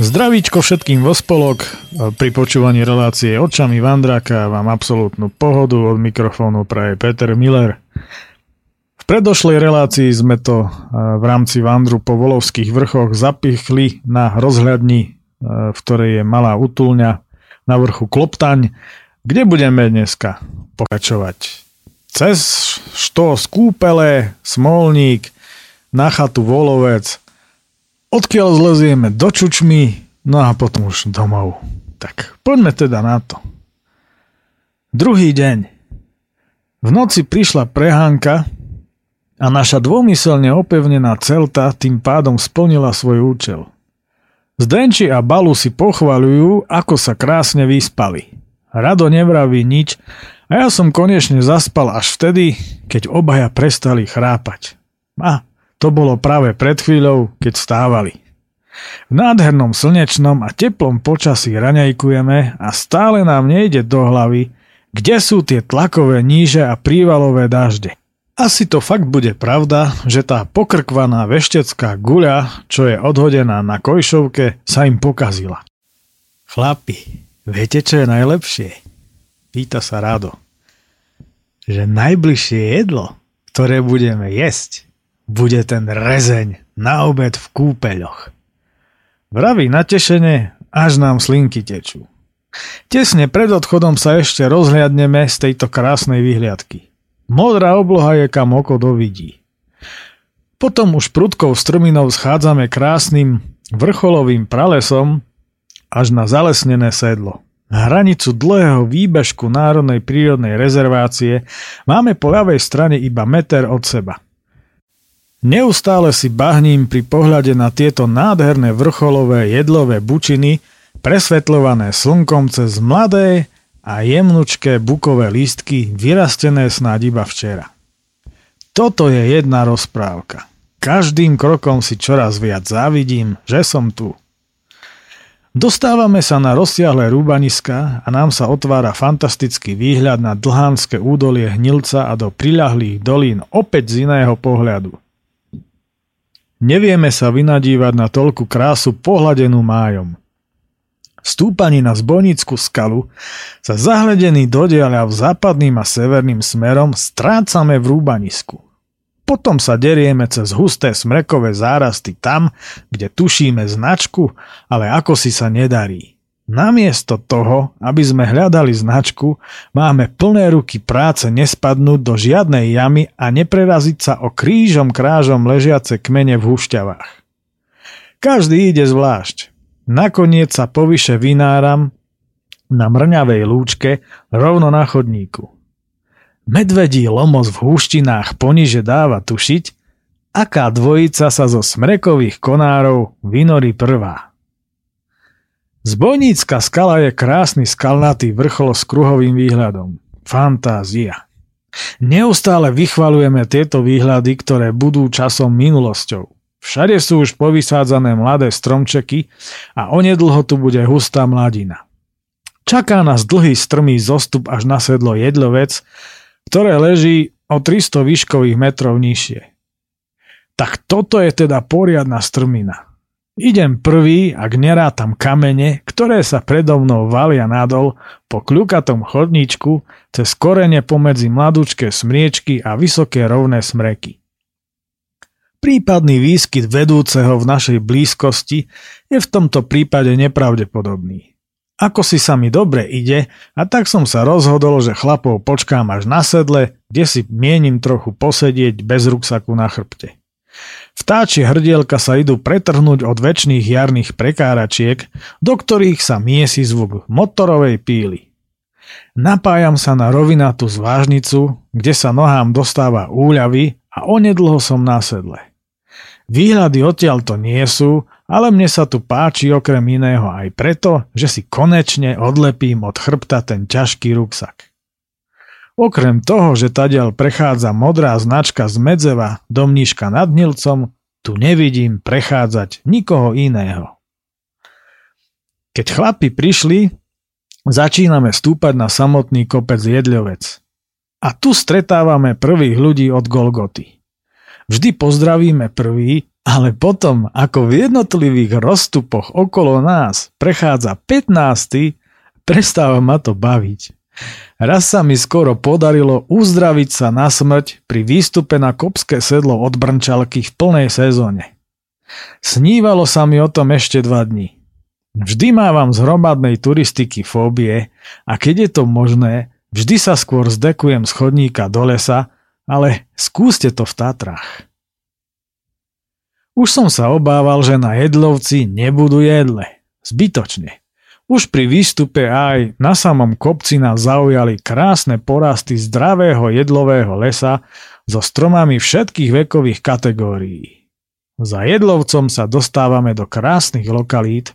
Zdravíčko všetkým vo spolok. Pri počúvaní relácie Očami Vandraka vám absolútnu pohodu od mikrofónu praje Peter Miller. V predošlej relácii sme to v rámci vandru po Volovských vrchoch zapichli na rozhľadni, v ktorej je malá útulňa na vrchu Kloptaň, kde budeme dneska pokračovať. Cez Štós, Kúpele, Smolník, na chatu Volovec, odkiaľ zlezieme do Čučmy, no a potom už domov. Tak poďme teda na to. Druhý deň. V noci prišla prehánka a naša dvomyselne opevnená celta tým pádom splnila svoj účel. Zdenči a Balu si pochvaľujú, ako sa krásne vyspali. Rado nevraví nič a ja som konečne zaspal až vtedy, keď obaja prestali chrápať. To bolo práve pred chvíľou, keď vstávali. V nádhernom slnečnom a teplom počasí raňajkujeme a stále nám nejde do hlavy, kde sú tie tlakové níže a prívalové dažde. Asi to fakt bude pravda, že tá pokrkvaná veštecká guľa, čo je odhodená na Kojšovke, sa im pokazila. Chlapi, viete, čo je najlepšie? Pýta sa Rado. Že najbližšie jedlo, ktoré budeme jesť, bude ten rezeň na obed v kúpeľoch. Vraví natešenie, až nám slinky tečú. Tesne pred odchodom sa ešte rozhliadneme z tejto krásnej vyhliadky. Modrá obloha je, kam oko dovidí. Potom už prudkou strminou schádzame krásnym vrcholovým pralesom až na zalesnené sedlo. Hranicu dlhého výbežku Národnej prírodnej rezervácie máme po ľavej strane iba meter od seba. Neustále si bahním pri pohľade na tieto nádherné vrcholové jedlové bučiny, presvetľované slnkom cez mladé a jemnučké bukové lístky, vyrastené snáď iba včera. Toto je jedna rozprávka. Každým krokom si čoraz viac závidím, že som tu. Dostávame sa na rozsiahle rúbaniska a nám sa otvára fantastický výhľad na dlhánske údolie Hnilca a do priľahlých dolín opäť z iného pohľadu. Nevieme sa vynadívať na toľku krásu pohľadenú májom. Stúpaní na Zbojnícku skalu sa zahledený dodiaľav západným a severným smerom strácame v rúbanisku. Potom sa derieme cez husté smrekové zárasty tam, kde tušíme značku, ale ako si sa nedarí. Namiesto toho, aby sme hľadali značku, máme plné ruky práce nespadnúť do žiadnej jamy a nepreraziť sa o krížom krážom ležiace kmene v húšťavách. Každý ide zvlášť. Nakoniec sa povyše vynáram na mrňavej lúčke rovno na chodníku. Medvedí lomos v húštinách poniže dáva tušiť, aká dvojica sa zo smrekových konárov vynorí prvá. Zbojnícka skala je krásny skalnatý vrchol s kruhovým výhľadom. Fantázia. Neustále vychvaľujeme tieto výhľady, ktoré budú časom minulosťou. Všade sú už povysádzané mladé stromčeky a onedlho tu bude hustá mladina. Čaká nás dlhý strmý zostup až na sedlo Jedľovec, ktoré leží o 300 výškových metrov nižšie. Tak toto je teda poriadna strmina. Idem prvý, ak nerátam kamene, ktoré sa predo mnou valia nadol po kľukatom chodníčku cez korene pomedzi mladúčké smriečky a vysoké rovné smreky. Prípadný výskyt vedúceho v našej blízkosti je v tomto prípade nepravdepodobný. Ako si sa mi dobre ide, a tak som sa rozhodol, že chlapov počkám až na sedle, kde si mienim trochu posedieť bez ruksaku na chrbte. Vtáčie hrdielka sa idú pretrhnúť od večných jarných prekáračiek, do ktorých sa miesi zvuk motorovej píly. Napájam sa na rovinatú zvážnicu, kde sa nohám dostáva úľavy a onedlho som na sedle. Výhľady odtiaľto nie sú, ale mne sa tu páči okrem iného aj preto, že si konečne odlepím od chrbta ten ťažký ruksak. Okrem toho, že tadiaľ prechádza modrá značka z Medzeva do Mniška nad Nielcom, tu nevidím prechádzať nikoho iného. Keď chlapi prišli, začíname stúpať na samotný kopec Jedľovec. A tu stretávame prvých ľudí od Golgoty. Vždy pozdravíme prvý, Ale potom, ako v jednotlivých rozstupoch okolo nás prechádza 15., prestáva ma to baviť. Raz sa mi skoro podarilo uzdraviť sa na smrť pri výstupe na kopské sedlo od Brnčalky v plnej sezóne. Snívalo sa mi o tom ešte 2 dni. Vždy mávam z hromadnej turistiky fóbie a keď je to možné, vždy sa skôr zdekujem z chodníka do lesa, ale skúste to v Tatrách. Už som sa obával, že na Jedľovci nebudú jedle. Zbytočne. Už pri výstupe aj na samom kopci nás zaujali krásne porasty zdravého jedlového lesa so stromami všetkých vekových kategórií. Za Jedľovcom sa dostávame do krásnych lokalít,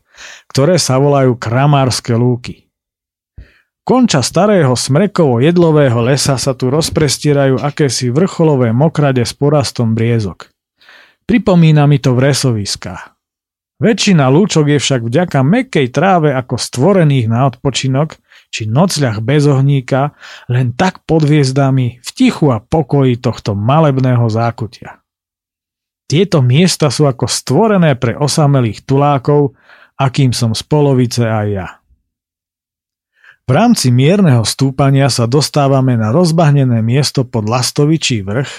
ktoré sa volajú Kramárske lúky. Konča starého smrekovo-jedlového lesa sa tu rozprestierajú akési vrcholové mokrade s porastom briezok. Pripomína mi to vresoviská. Väčšina lúčok je však vďaka mäkkej tráve ako stvorených na odpočinok či nocľah bez ohníka len tak pod hviezdami v tichu a pokoji tohto malebného zákutia. Tieto miesta sú ako stvorené pre osamelých tulákov, akým som z polovice aj ja. V rámci mierneho stúpania sa dostávame na rozbahnené miesto pod Lastovičí vrch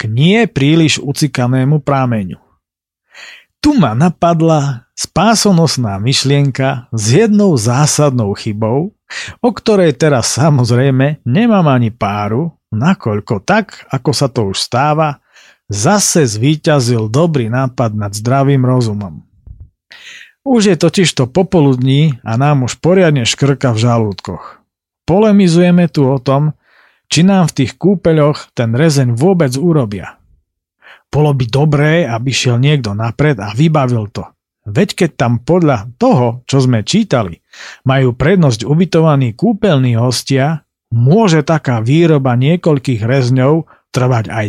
k nie príliš ucikanému prámeniu. Tu ma napadla spásonosná myšlienka s jednou zásadnou chybou, o ktorej teraz samozrejme nemám ani páru, nakoľko tak, ako sa to už stáva, zase zvíťazil dobrý nápad nad zdravým rozumom. Už je totižto popoludní a nám už poriadne škrka v žalúdkoch. Polemizujeme tu o tom, či nám v tých kúpeľoch ten rezeň vôbec urobia. Bolo by dobré, aby šiel niekto napred a vybavil to. Veď keď tam podľa toho, čo sme čítali, majú prednosť ubytovaní kúpeľní hostia, môže taká výroba niekoľkých rezňov trvať aj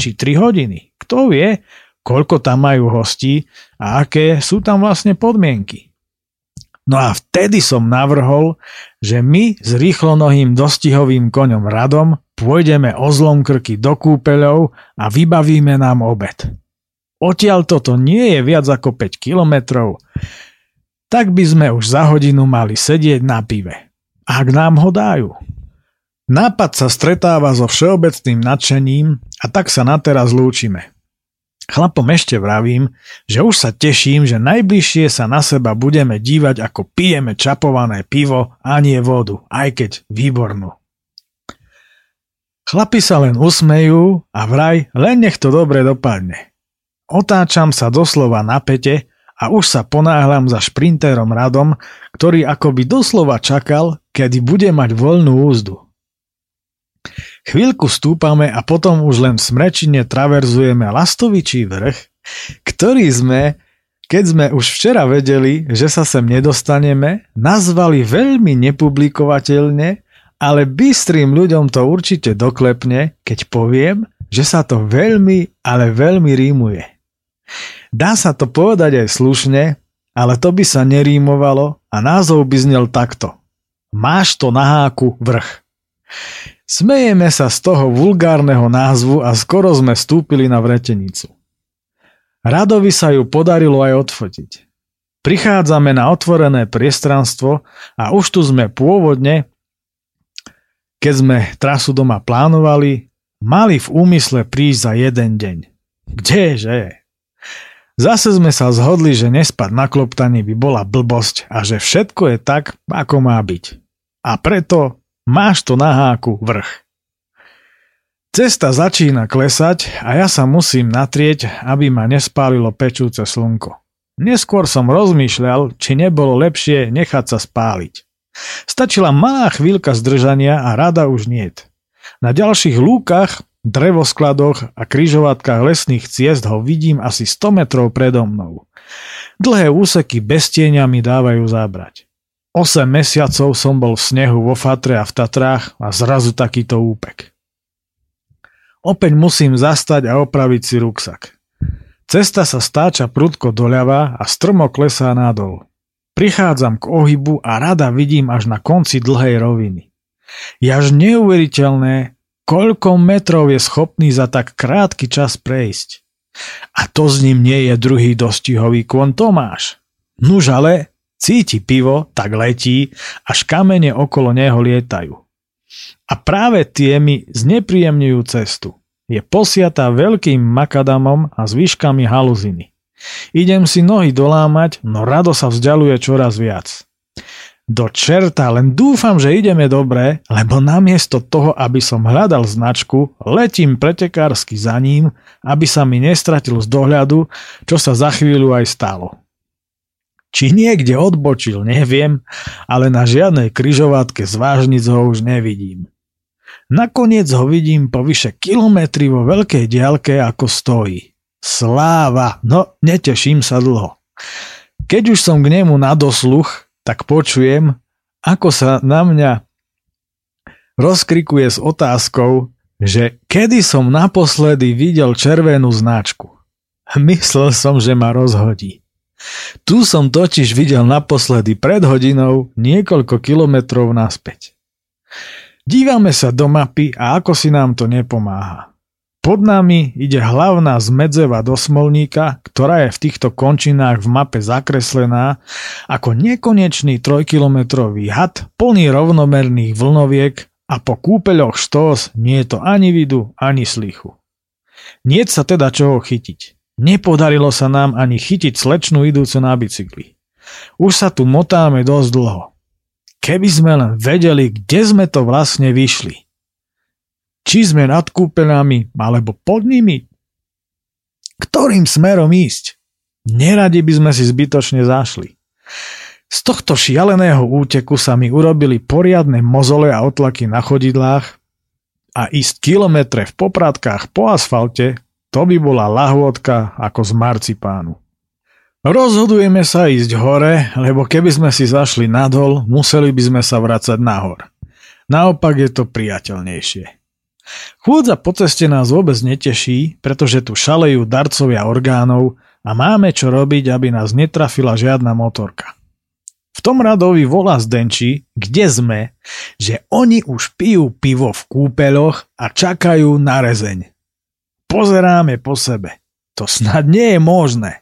2 či 3 hodiny. Kto vie, koľko tam majú hostí a aké sú tam vlastne podmienky. No a vtedy som navrhol, že my s rýchlonohým dostihovým koňom Radom pôjdeme o zlom krky do kúpeľov a vybavíme nám obed. Odtiaľ toto nie je viac ako 5 kilometrov, tak by sme už za hodinu mali sedieť na pive, ak nám ho dajú. Nápad sa stretáva so všeobecným nadšením a tak sa nateraz lúčime. Chlapom ešte vravím, že už sa teším, že najbližšie sa na seba budeme dívať, ako pijeme čapované pivo a nie vodu, aj keď výbornú. Chlapi sa len usmejú a vraj len nech to dobre dopadne. Otáčam sa doslova na pete a už sa ponáhľam za šprintérom Radom, ktorý akoby doslova čakal, kedy bude mať voľnú úzdu. Chvíľku stúpame a potom už len v smrečine traverzujeme Lastovičí vrch, ktorý sme, keď sme už včera vedeli, že sa sem nedostaneme, nazvali veľmi nepublikovateľne, ale bystrým ľuďom to určite doklepne, keď poviem, že sa to veľmi, ale veľmi rímuje. Dá sa to povedať aj slušne, ale to by sa nerímovalo a názov by znel takto. Máš to na háku vrch. Smejeme sa z toho vulgárneho názvu a skoro sme stúpili na vretenicu. Radovi sa ju podarilo aj odfotiť. Prichádzame na otvorené priestranstvo a už tu sme pôvodne, keď sme trasu doma plánovali, mali v úmysle prísť za 1 deň. Kdeže? Zase sme sa zhodli, že nespať na Kloptani by bola blbosť a že všetko je tak, ako má byť. A preto máš to na háku vrch. Cesta začína klesať a ja sa musím natrieť, aby ma nespálilo pečúce slnko. Neskôr som rozmýšľal, či nebolo lepšie nechať sa spáliť. Stačila malá chvíľka zdržania a rada už niet. Na ďalších lúkach, drevoskladoch a križovatkách lesných ciest ho vidím asi 100 metrov predo mnou. Dlhé úseky bez tieňa mi dávajú zábrať. 8 mesiacov som bol v snehu vo Fatre a v Tatrách a zrazu takýto úpek. Opäť musím zastať a opraviť si ruksak. Cesta sa stáča prudko doľava a strmo klesá nadol. Prichádzam k ohybu a rada vidím až na konci dlhej roviny. Je až neuveriteľné, koľko metrov je schopný za tak krátky čas prejsť. A to s ním nie je druhý dostihový kôň Tomáš. Nuž ale, cíti pivo, tak letí, až kamene okolo neho lietajú. A práve tie mi znepríjemňujú cestu. Je posiatá veľkým makadamom a zvyškami haluziny. Idem si nohy dolámať, no rado sa vzdialuje čoraz viac. Do čerta, len dúfam, že ideme dobre, lebo namiesto toho, aby som hľadal značku, letím pretekársky za ním, aby sa mi nestratil z dohľadu, čo sa za chvíľu aj stalo. Či niekde odbočil, neviem, ale na žiadnej križovatke z vážnic ho už nevidím. Nakoniec ho vidím po vyše kilometri vo veľkej diaľke, ako stojí. Sláva, no neteším sa dlho. Keď už som k nemu na dosluch, tak počujem, ako sa na mňa rozkrikuje s otázkou, že kedy som naposledy videl červenú značku. Myslel som, že ma rozhodí. Tu som totiž videl naposledy pred hodinou niekoľko kilometrov naspäť. Dívame sa do mapy a ako si nám to nepomáha. Pod nami ide hlavná z Medzeva do Smolníka, ktorá je v týchto končinách v mape zakreslená ako nekonečný 3-kilometrový had plný rovnomerných vlnoviek a po kúpeľoch Štós nie je to ani vidu, ani slychu. Niet sa teda čoho chytiť. Nepodarilo sa nám ani chytiť slečnu idúcu na bicykli. Už sa tu motáme dosť dlho. Keby sme len vedeli, kde sme to vlastne vyšli. Či sme nad kúpeľami, alebo pod nimi? Ktorým smerom ísť? Neradi by sme si zbytočne zašli. Z tohto šialeného úteku sa mi urobili poriadne mozole a otlaky na chodidlách a ísť kilometre v popratkách po asfalte, to by bola lahôdka ako z marcipánu. Rozhodujeme sa ísť hore, lebo keby sme si zašli nadol, museli by sme sa vracať nahor. Naopak je to priateľnejšie. Chôdza po ceste nás vôbec neteší, pretože tu šalejú darcovia orgánov a máme čo robiť, aby nás netrafila žiadna motorka. V tom radovi volá Zdenčí, kde sme, že oni už pijú pivo v kúpeľoch a čakajú na rezeň. Pozeráme po sebe. To snad nie je možné.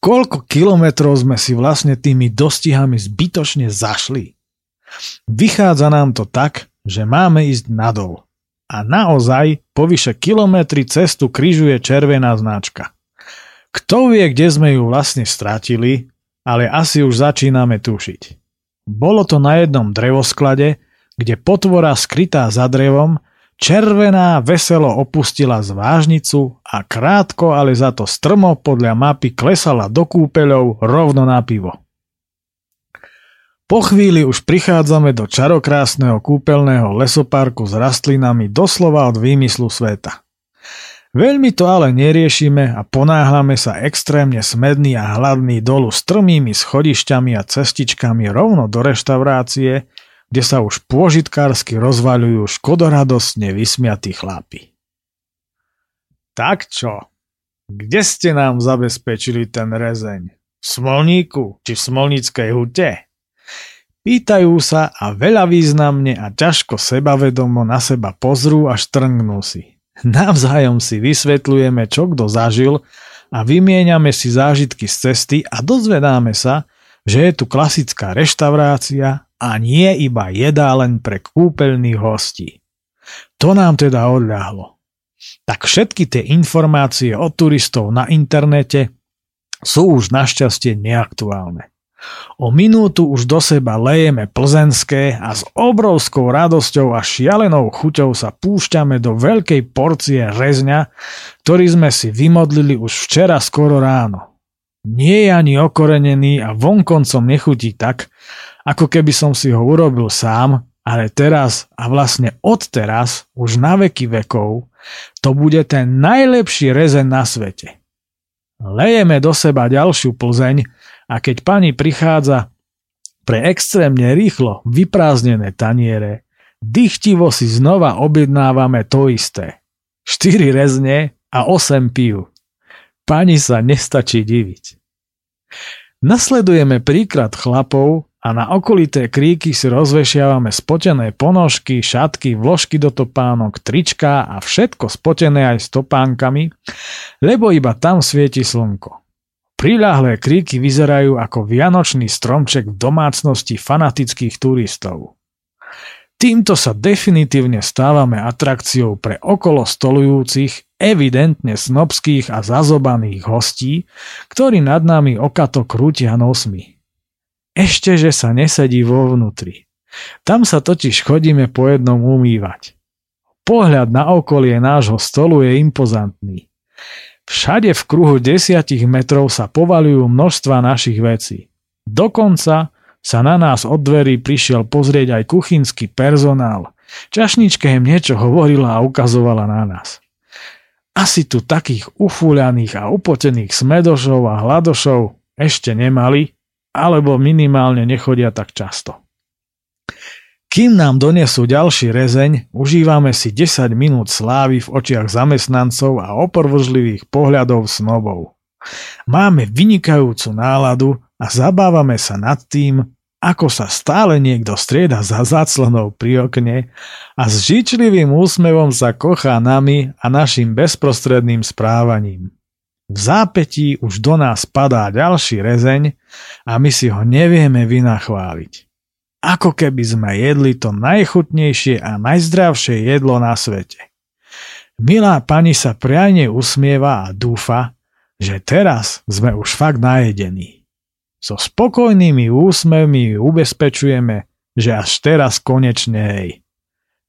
Koľko kilometrov sme si vlastne tými dostihami zbytočne zašli? Vychádza nám to tak, že máme ísť nadol. A naozaj po vyše kilometri cestu križuje červená značka. Kto vie, kde sme ju vlastne stratili, ale asi už začíname tušiť. Bolo to na jednom drevosklade, kde potvora skrytá za drevom, červená veselo opustila zvážnicu a krátko, ale za to strmo podľa mapy klesala do kúpeľov rovno na pivo. Po chvíli už prichádzame do čarokrásneho kúpeľného lesoparku s rastlinami doslova od výmyslu sveta. Veľmi to ale neriešime a ponáhľame sa extrémne smedný a hladný dolu strmými schodišťami a cestičkami rovno do reštaurácie, kde sa už pôžitkársky rozvaľujú škodoradostne vysmiatí chlapi. Tak čo? Kde ste nám zabezpečili ten rezeň? V Smolníku či v Smolníckej hute? Pýtajú sa a veľa významne a ťažko sebavedomo na seba pozrú a štrngnú si. Navzájom si vysvetľujeme, čo kto zažil a vymieňame si zážitky z cesty a dozvedáme sa, že je tu klasická reštaurácia a nie iba jedáleň pre kúpeľných hostí. To nám teda odľahlo. Tak všetky tie informácie od turistov na internete sú už našťastie neaktuálne. O minútu už do seba lejeme plzeňské a s obrovskou radosťou a šialenou chuťou sa púšťame do veľkej porcie rezňa, ktorý sme si vymodlili už včera skoro ráno. Nie je ani okorenený a vonkoncom nechutí tak, ako keby som si ho urobil sám, ale teraz a vlastne odteraz už na veky vekov to bude ten najlepší rezeň na svete. Lejeme do seba ďalšiu plzeň, a keď pani prichádza pre extrémne rýchlo vyprázdnené taniere, dychtivo si znova objednávame to isté. 4 rezne a 8 pív. Pani sa nestačí diviť. Nasledujeme príklad chlapov a na okolité kríky si rozvešiavame spotené ponožky, šatky, vložky do topánok, trička a všetko spotené aj s topánkami, lebo iba tam svieti slnko. Priľahlé kríky vyzerajú ako vianočný stromček v domácnosti fanatických turistov. Týmto sa definitívne stávame atrakciou pre okolo stolujúcich, evidentne snobských a zazobaných hostí, ktorí nad nami okato krútia nosmi. Ešte, že sa nesedí vo vnútri. Tam sa totiž chodíme po jednom umývať. Pohľad na okolie nášho stolu je impozantný. Všade v kruhu 10 metrov sa povaľujú množstva našich vecí. Dokonca sa na nás od dverí prišiel pozrieť aj kuchynský personál. Čašnička im niečo hovorila a ukazovala na nás. Asi tu takých ufúľaných a upotených smedošov a hladošov ešte nemali, alebo minimálne nechodia tak často. Kým nám donesú ďalší rezeň, užívame si 10 minút slávy v očiach zamestnancov a opovržlivých pohľadov snobov. Máme vynikajúcu náladu a zabávame sa nad tým, ako sa stále niekto strieda za záclonou pri okne a s žičlivým úsmevom sa kochá nami a našim bezprostredným správaním. V zápätí už do nás padá ďalší rezeň a my si ho nevieme vynachváliť. Ako keby sme jedli to najchutnejšie a najzdravšie jedlo na svete. Milá pani sa priane usmieva a dúfa, že teraz sme už fakt najedení. So spokojnými úsmevmi ubezpečujeme, že až teraz konečne hej.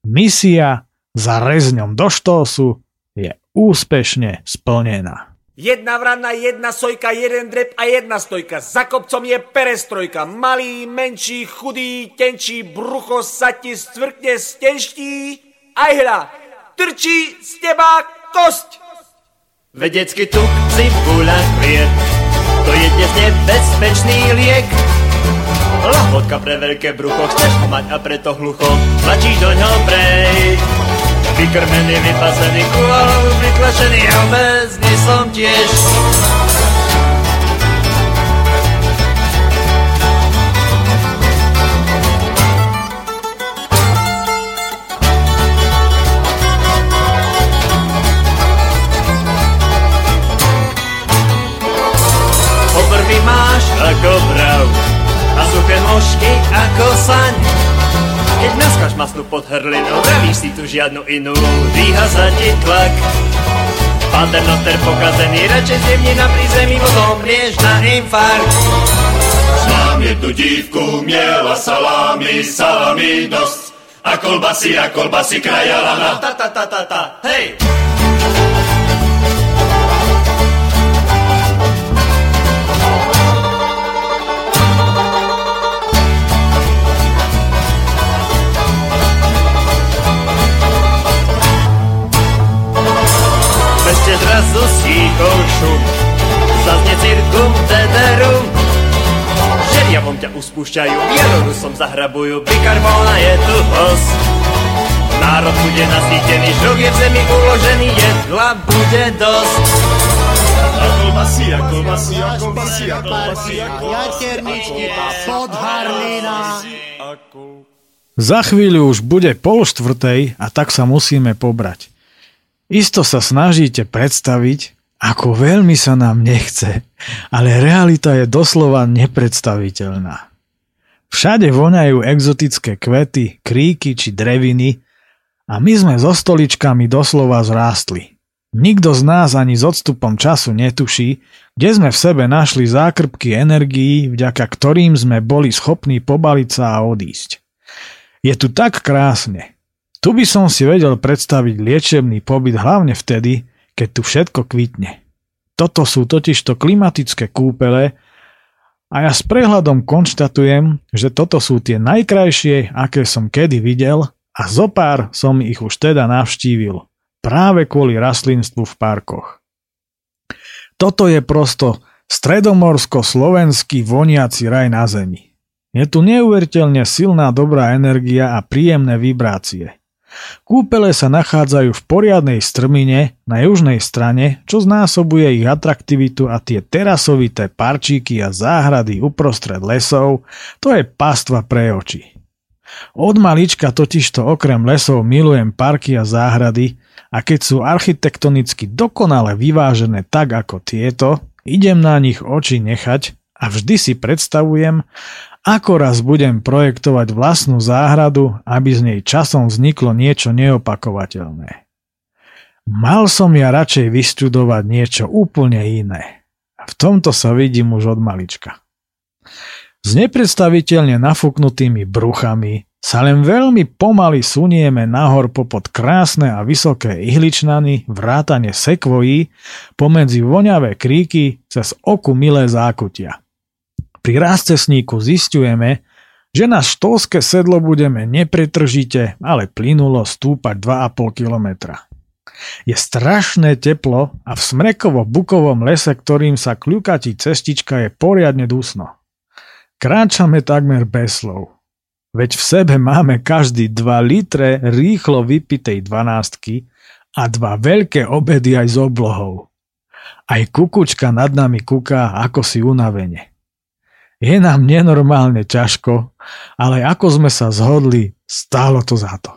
Misia za rezňom do Štósu je úspešne splnená. Jedna vrana, jedna sojka, jeden drep a jedna stojka. Za kopcom je perestrojka. Malý, menší, chudý, tenčí, brucho sa ti stvrkne, stenští. Aj hľa, trčí z teba kosť. Vedecky tuk, cibuľa, chlieb. To je dnes nebezpečný liek. Lahodka pre veľké brucho, chceš ho mať a preto hlucho tlačíš do ňo prej. Vykrmený, vypasený, kúval, vytlačený, obezný som tiež. Obrvy máš ako brav a suché nožky ako saň. Keď naskáš masnú pod hrlinou, vravíš si tu žiadnu inú, dýha za ti tlak. Paternoster pokazený, radšej zjemni na prízemí, zomrieš na infarkt. Znám jednu dívku, miela salámy dosť. A kolbasy krajala na ta, hej! Zrazu stíchol šum, zaznie cirkum tederum. Žeriavom ťa uspúšťajú, Bielorusom zahrabujú, bikarbóna je tu host. Národ bude nasýtený, žrok je v zemi uložený, jedla bude dosť. A kolbasy, jaterničky a podharlina. Za chvíľu už bude 3:30 a tak sa musíme pobrať. Isto sa snažíte predstaviť, ako veľmi sa nám nechce, ale realita je doslova nepredstaviteľná. Všade voňajú exotické kvety, kríky či dreviny a my sme so stoličkami doslova zrástli. Nikto z nás ani s odstupom času netuší, kde sme v sebe našli zákrpky energií, vďaka ktorým sme boli schopní pobaliť sa a odísť. Je tu tak krásne. Tu by som si vedel predstaviť liečebný pobyt hlavne vtedy, keď tu všetko kvitne. Toto sú totižto klimatické kúpele a ja s prehľadom konštatujem, že toto sú tie najkrajšie, aké som kedy videl a zopár som ich už teda navštívil, práve kvôli rastlinstvu v parkoch. Toto je prosto stredomorsko-slovenský voniaci raj na zemi. Je tu neuveriteľne silná dobrá energia a príjemné vibrácie. Kúpele sa nachádzajú v poriadnej strmine na južnej strane, čo znásobuje ich atraktivitu a tie terasovité parčíky a záhrady uprostred lesov, to je pastva pre oči. Od malička totižto okrem lesov milujem parky a záhrady a keď sú architektonicky dokonale vyvážené tak ako tieto, idem na nich oči nechať a vždy si predstavujem, ako raz budem projektovať vlastnú záhradu, aby z nej časom vzniklo niečo neopakovateľné. Mal som ja radšej vyštudovať niečo úplne iné. A v tomto sa vidím už od malička. S nepredstaviteľne nafúknutými bruchami sa len veľmi pomaly sunieme nahor popod krásne a vysoké ihličnany, vrátane sekvojí, pomedzi voňavé kríky cez oku milé zákutia. Pri rástesníku zisťujeme, že na štóske sedlo budeme nepretržite, ale plynulo stúpať 2,5 kilometra. Je strašné teplo a v smrekovo-bukovom lese, ktorým sa kľukatí cestička, je poriadne dusno. Kráčame takmer bez slov. Veď v sebe máme každý 2 litre rýchlo vypitej 12-ky a 2 veľké obedy aj s oblohou. Aj kukučka nad nami kuká ako si unavene. Je nám nenormálne ťažko, ale ako sme sa zhodli, stálo to za to.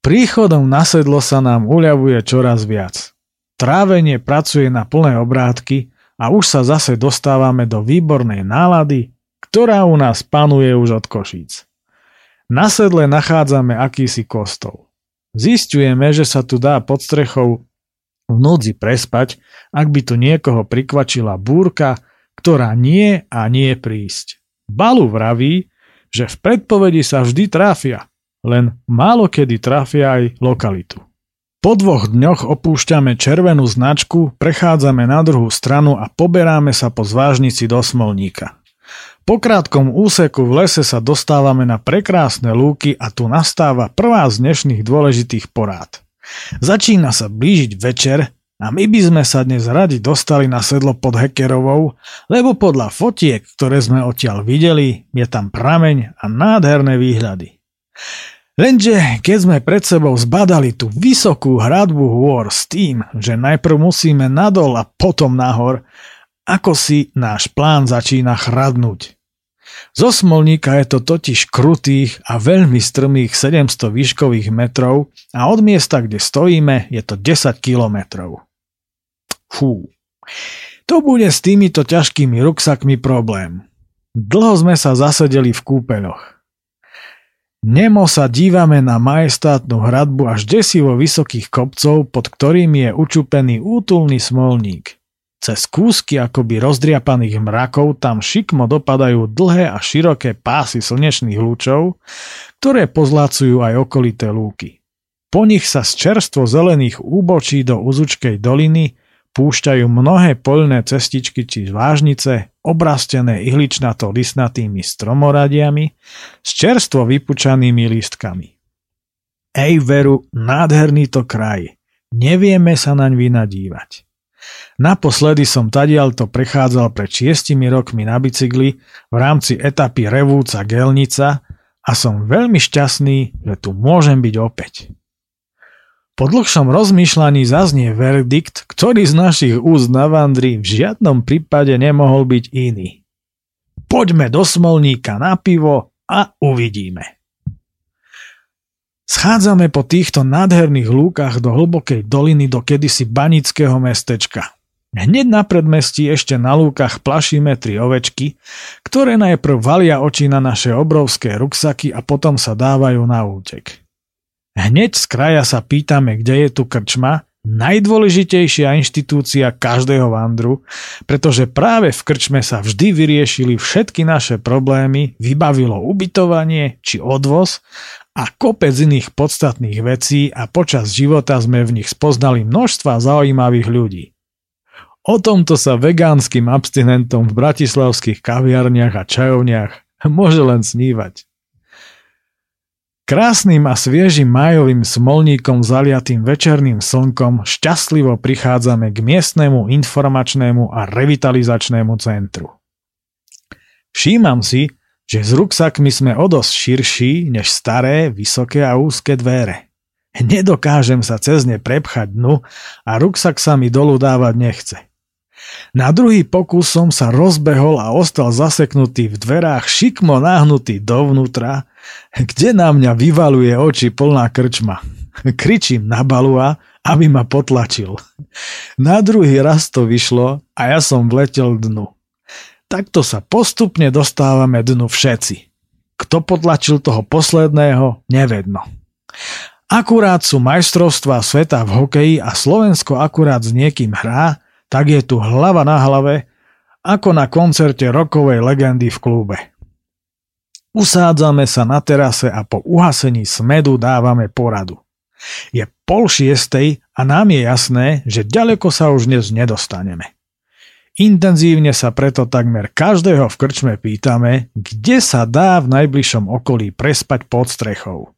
Príchodom na sedlo sa nám uľavuje čoraz viac. Trávenie pracuje na plné obrátky, a už sa zase dostávame do výbornej nálady, ktorá u nás panuje už od Košíc. Na sedle nachádzame akýsi kostol. Zisťujeme, že sa tu dá pod strechou v núdzi prespať, ak by tu niekoho prikvačila búrka, ktorá nie a nie prísť. Balu vraví, že v predpovedi sa vždy tráfia, len málo kedy trafia aj lokalitu. Po 2 dňoch opúšťame červenú značku, prechádzame na druhú stranu a poberáme sa po zvážnici do Smolníka. Po krátkom úseku v lese sa dostávame na prekrásne lúky a tu nastáva prvá z dnešných dôležitých porád. Začína sa blížiť večer a my by sme sa dnes radi dostali na sedlo pod Hekerovou, lebo podľa fotiek, ktoré sme odtiaľ videli, je tam prameň a nádherné výhľady. Lenže keď sme pred sebou zbadali tú vysokú hradbu hôr s tým, že najprv musíme nadol a potom nahor, ako si náš plán začína chradnúť. Zo Smolníka je to totiž krutých a veľmi strmých 700 výškových metrov a od miesta, kde stojíme, je to 10 kilometrov. Fú, to bude s týmito ťažkými ruksakmi problém. Dlho sme sa zasedeli v kúpeľoch. Nemo sa dívame na majestátnu hradbu až desivo vysokých kopcov, pod ktorými je učupený útulný Smolník. Cez kúsky akoby rozdriapaných mrakov tam šikmo dopadajú dlhé a široké pásy slnečných lúčov, ktoré pozlácujú aj okolité lúky. Po nich sa z čerstvo zelených úbočí do uzučkej doliny púšťajú mnohé poľné cestičky či vážnice, obrastené ihličnato-listnatými stromoradiami s čerstvo vypučanými lístkami. Ej veru, nádherný to kraj, nevieme sa naň vynadívať. Naposledy som tadialto prechádzal pred 6 rokmi na bicykli v rámci etapy Revúca-Gelnica a som veľmi šťastný, že tu môžem byť opäť. Po dlhšom rozmýšľaní zaznie verdikt, ktorý z našich úst na Vandri v žiadnom prípade nemohol byť iný. Poďme do Smolníka na pivo a uvidíme. Schádzame po týchto nádherných lúkach do hlbokej doliny do kedysi banického mestečka. Hneď na predmestí ešte na lúkach plašíme 3 ovečky, ktoré najprv valia oči na naše obrovské ruksaky a potom sa dávajú na útek. Hneď z kraja sa pýtame, kde je tu krčma, najdôležitejšia inštitúcia každého vandru, pretože práve v krčme sa vždy vyriešili všetky naše problémy, vybavilo ubytovanie či odvoz a kopec iných podstatných vecí a počas života sme v nich spoznali množstva zaujímavých ľudí. O tomto sa vegánskym abstinentom v bratislavských kaviarniach a čajovniach môže len snívať. Krásnym a sviežim májovým Smolníkom zaliatým večerným slnkom šťastlivo prichádzame k miestnemu informačnému a revitalizačnému centru. Všímam si, že s ruksakmi sme o dosť širší než staré, vysoké a úzke dvere. Nedokážem sa cez ne prepchať dnu a ruksak sa mi dolu dávať nechce. Na druhý pokus som sa rozbehol a ostal zaseknutý v dverách, šikmo nahnutý dovnútra, kde na mňa vyvaluje oči plná krčma. Kričím na Balua, aby ma potlačil. Na druhý raz to vyšlo a ja som vletel dnu. Takto sa postupne dostávame dnu všetci. Kto potlačil toho posledného, nevedno. Akurát sú majstrovstvá sveta v hokeji a Slovensko akurát s niekým hrá, tak je tu hlava na hlave, ako na koncerte rockovej legendy v klube. Usádzame sa na terase a po uhasení smedu dávame poradu. Je 5:30 a nám je jasné, že ďaleko sa už dnes nedostaneme. Intenzívne sa preto takmer každého v krčme pýtame, kde sa dá v najbližšom okolí prespať pod strechou.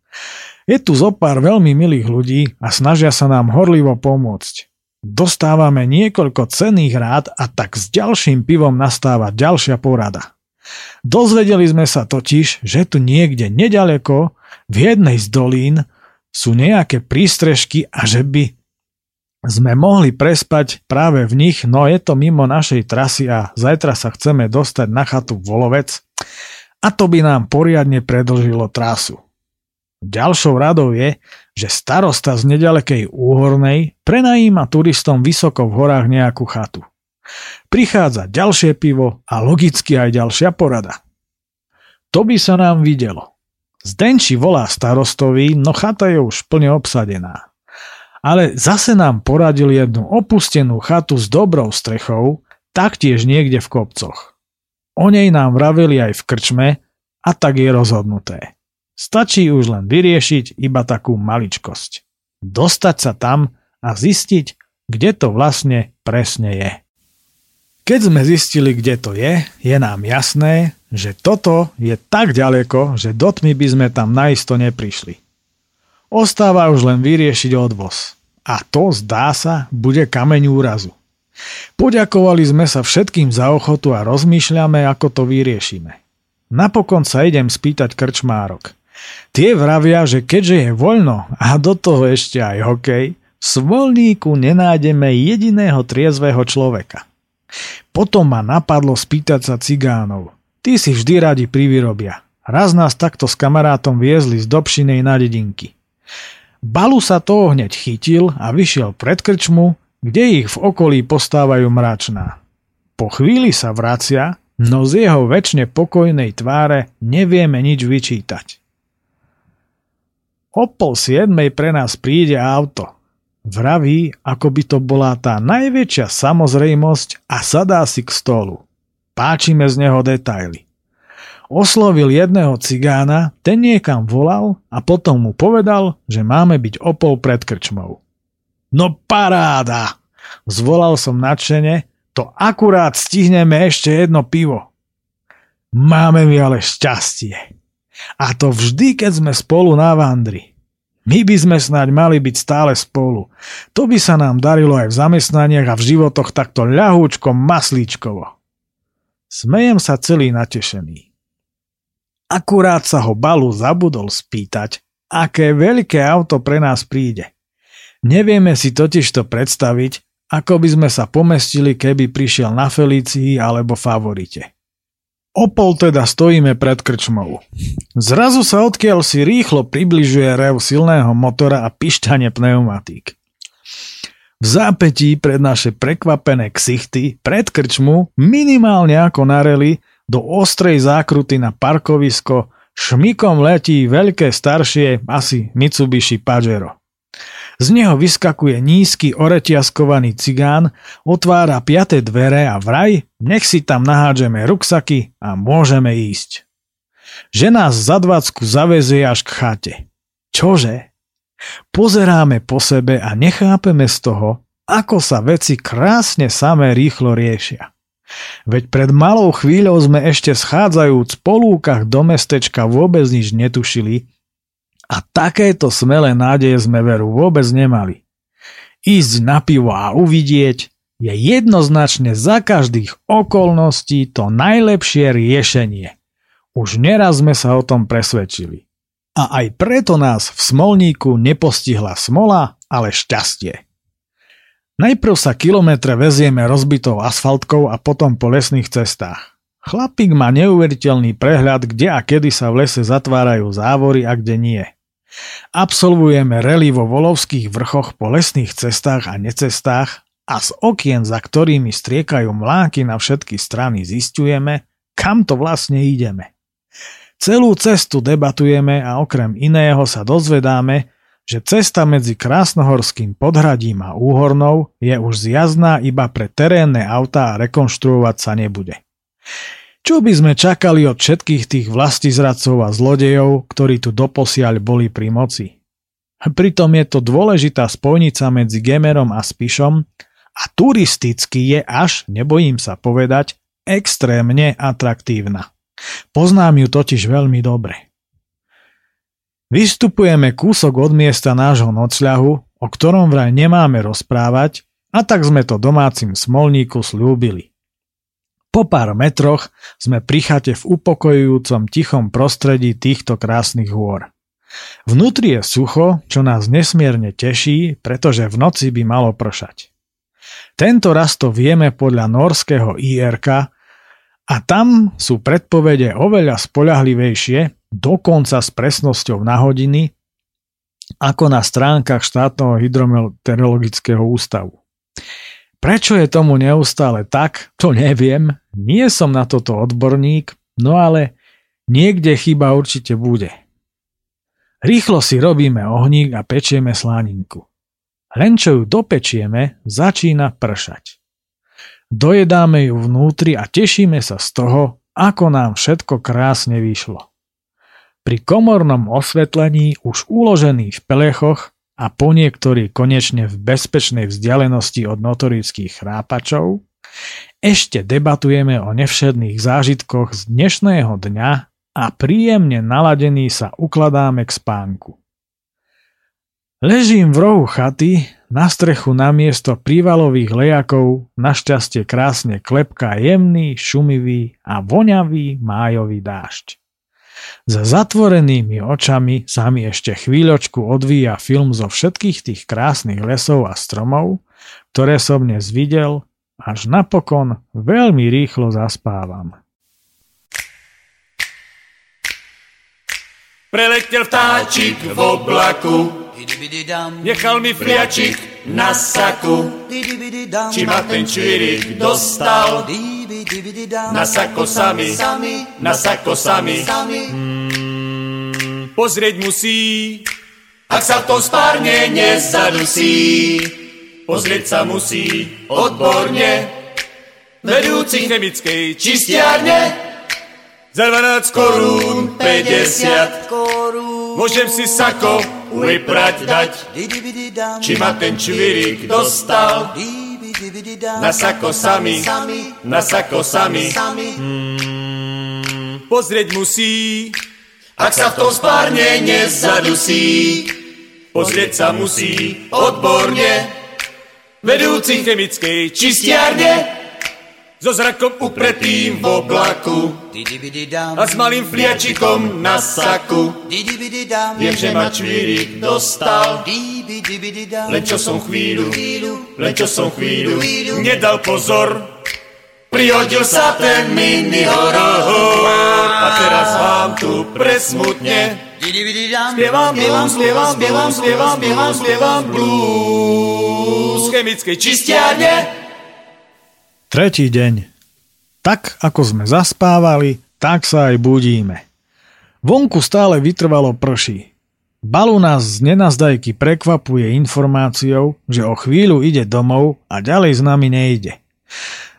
Je tu zopár veľmi milých ľudí a snažia sa nám horlivo pomôcť. Dostávame niekoľko cenných rád a tak s ďalším pivom nastáva ďalšia porada. Dozvedeli sme sa totiž, že tu niekde neďaleko, v jednej z dolín, sú nejaké prístrežky a že by sme mohli prespať práve v nich, no je to mimo našej trasy a zajtra sa chceme dostať na chatu Volovec a to by nám poriadne predĺžilo trasu. Ďalšou radou je, že starosta z nedalekej Úhornej prenajíma turistom vysoko v horách nejakú chatu. Prichádza ďalšie pivo a logicky aj ďalšia porada. To by sa nám videlo. Zdenči volá starostovi, no chata je už plne obsadená. Ale zase nám poradil jednu opustenú chatu s dobrou strechou, taktiež niekde v kopcoch. O nej nám vraveli aj v krčme a tak je rozhodnuté. Stačí už len vyriešiť iba takú maličkosť. Dostať sa tam a zistiť, kde to vlastne presne je. Keď sme zistili, kde to je, je nám jasné, že toto je tak ďaleko, že do tmy by sme tam naisto neprišli. Ostáva už len vyriešiť odvoz. A to, zdá sa, bude kameň úrazu. Poďakovali sme sa všetkým za ochotu a rozmýšľame, ako to vyriešime. Napokon sa idem spýtať krčmárok. Tie vravia, že keďže je voľno a do toho ešte aj hokej, v Smolníku nenájdeme jediného triezveho človeka. Potom ma napadlo spýtať sa cigánov. Tí si vždy radi privyrobia. Raz nás takto s kamarátom viezli z Dobšinej na dedinky. Balu sa toho hneď chytil a vyšiel pred krčmu, kde ich v okolí postávajú mračná. Po chvíli sa vracia, no z jeho väčšine pokojnej tváre nevieme nič vyčítať. 6:30 pre nás príde auto. Vraví, ako by to bola tá najväčšia samozrejmosť a sadá si k stolu. Páčime z neho detaily. Oslovil jedného cigána, ten niekam volal a potom mu povedal, že máme byť o 7:30 pred krčmou. No paráda! Zvolal som nadšene, to akurát stihneme ešte jedno pivo. Máme mi ale šťastie. A to vždy, keď sme spolu na vandri. My by sme snáď mali byť stále spolu. To by sa nám darilo aj v zamestnaniach a v životoch takto ľahúčko maslíčkovo. Smejem sa celý natešený. Akurát sa ho Balu zabudol spýtať, aké veľké auto pre nás príde. Nevieme si totižto predstaviť, ako by sme sa pomestili, keby prišiel na Felícii alebo Favorite. 6:30 teda stojíme pred krčmou. Zrazu sa odkiaľ si rýchlo približuje rev silného motora a pišťanie pneumatík. V zápätí pred naše prekvapené ksichty pred krčmu minimálne ako nareli do ostrej zákruty na parkovisko šmikom letí veľké staršie, asi Mitsubishi Pajero. Z neho vyskakuje nízky oretiaskovaný cigán, otvára 5. dvere a vraj, nech si tam nahádžeme ruksaky a môžeme ísť. Že nás za 20 zavezie až k chate. Čože? Pozeráme po sebe a nechápeme z toho, ako sa veci krásne samé rýchlo riešia. Veď pred malou chvíľou sme ešte schádzajúc po lúkach do mestečka vôbec nič netušili a takéto smelé nádeje sme veru vôbec nemali. Ísť na pivo a uvidieť je jednoznačne za každých okolností to najlepšie riešenie. Už neraz sme sa o tom presvedčili. A aj preto nás v Smolníku nepostihla smola, ale šťastie. Najprv sa kilometre vezieme rozbitou asfaltkou a potom po lesných cestách. Chlapík má neuveriteľný prehľad, kde a kedy sa v lese zatvárajú závory a kde nie. Absolvujeme rally vo Volovských vrchoch po lesných cestách a necestách a z okien, za ktorými striekajú mláky na všetky strany, zisťujeme, kam to vlastne ideme. Celú cestu debatujeme a okrem iného sa dozvedáme, že cesta medzi Krásnohorským podhradím a Úhornou je už zjazdná iba pre terénne autá a rekonštruovať sa nebude. Čo by sme čakali od všetkých tých vlastizradcov a zlodejov, ktorí tu doposiaľ boli pri moci? Pritom je to dôležitá spojnica medzi Gemerom a Spišom a turisticky je až, nebojím sa povedať, extrémne atraktívna. Poznám ju totiž veľmi dobre. Vystupujeme kúsok od miesta nášho nocľahu, o ktorom vraj nemáme rozprávať, a tak sme to domácim Smolníku sľúbili. Po pár metroch sme pri chate v upokojujúcom tichom prostredí týchto krásnych hôr. Vnútri je sucho, čo nás nesmierne teší, pretože v noci by malo pršať. Tento raz to vieme podľa norského IRK a tam sú predpovede oveľa spoľahlivejšie, dokonca s presnosťou na hodiny, ako na stránkach štátneho hydrometeorologického ústavu. Prečo je tomu neustále tak, to neviem, nie som na toto odborník, no ale niekde chyba určite bude. Rýchlo si robíme ohník a pečieme slaninku. Len čo ju dopečieme, začína pršať. Dojedáme ju vnútri a tešíme sa z toho, ako nám všetko krásne vyšlo. Pri komornom osvetlení už uložený v pelechoch a po niektorí konečne v bezpečnej vzdialenosti od notorických chrápačov, ešte debatujeme o nevšedných zážitkoch z dnešného dňa a príjemne naladení sa ukladáme k spánku. Ležím v rohu chaty, na strechu namiesto prívalových lejakov, našťastie krásne klepká jemný, šumivý a voňavý májový dážď. Za zatvorenými očami sa mi ešte chvíľočku odvíja film zo všetkých tých krásnych lesov a stromov, ktoré som dnes videl, až napokon veľmi rýchlo zaspávam. Preletel vtáčik v oblaku, nechal mi fliačik na saku, či ma ten čvírik dostal. Na sako sami pozrieť musí, ak sa v tom spárne nezadusí. Pozrieť sa musí odborne, vedúci chemickej čistiarne. Za 12 korún 50 korún môžem si sako vyprať dať, či ma ten čvírik dostal. Na sako sami pozrieť musí, ak sa v tom spárne nezadusí. Pozrieť sa musí odborne, vedúci chemickej čistiarne. So zrakom upretým v oblaku a s malým fliačikom na saku, viem, že ma čvírik dostal. Len čo som chvíľu nedal pozor, prihodil sa ten mini horor. A teraz vám tu presmutne spievam blues chemickej čistiarne. Tretí deň. Tak ako sme zaspávali, tak sa aj budíme. Vonku stále vytrvalo prší. Balu nás z nenazdajky prekvapuje informáciou, že o chvíľu ide domov a ďalej s nami nejde.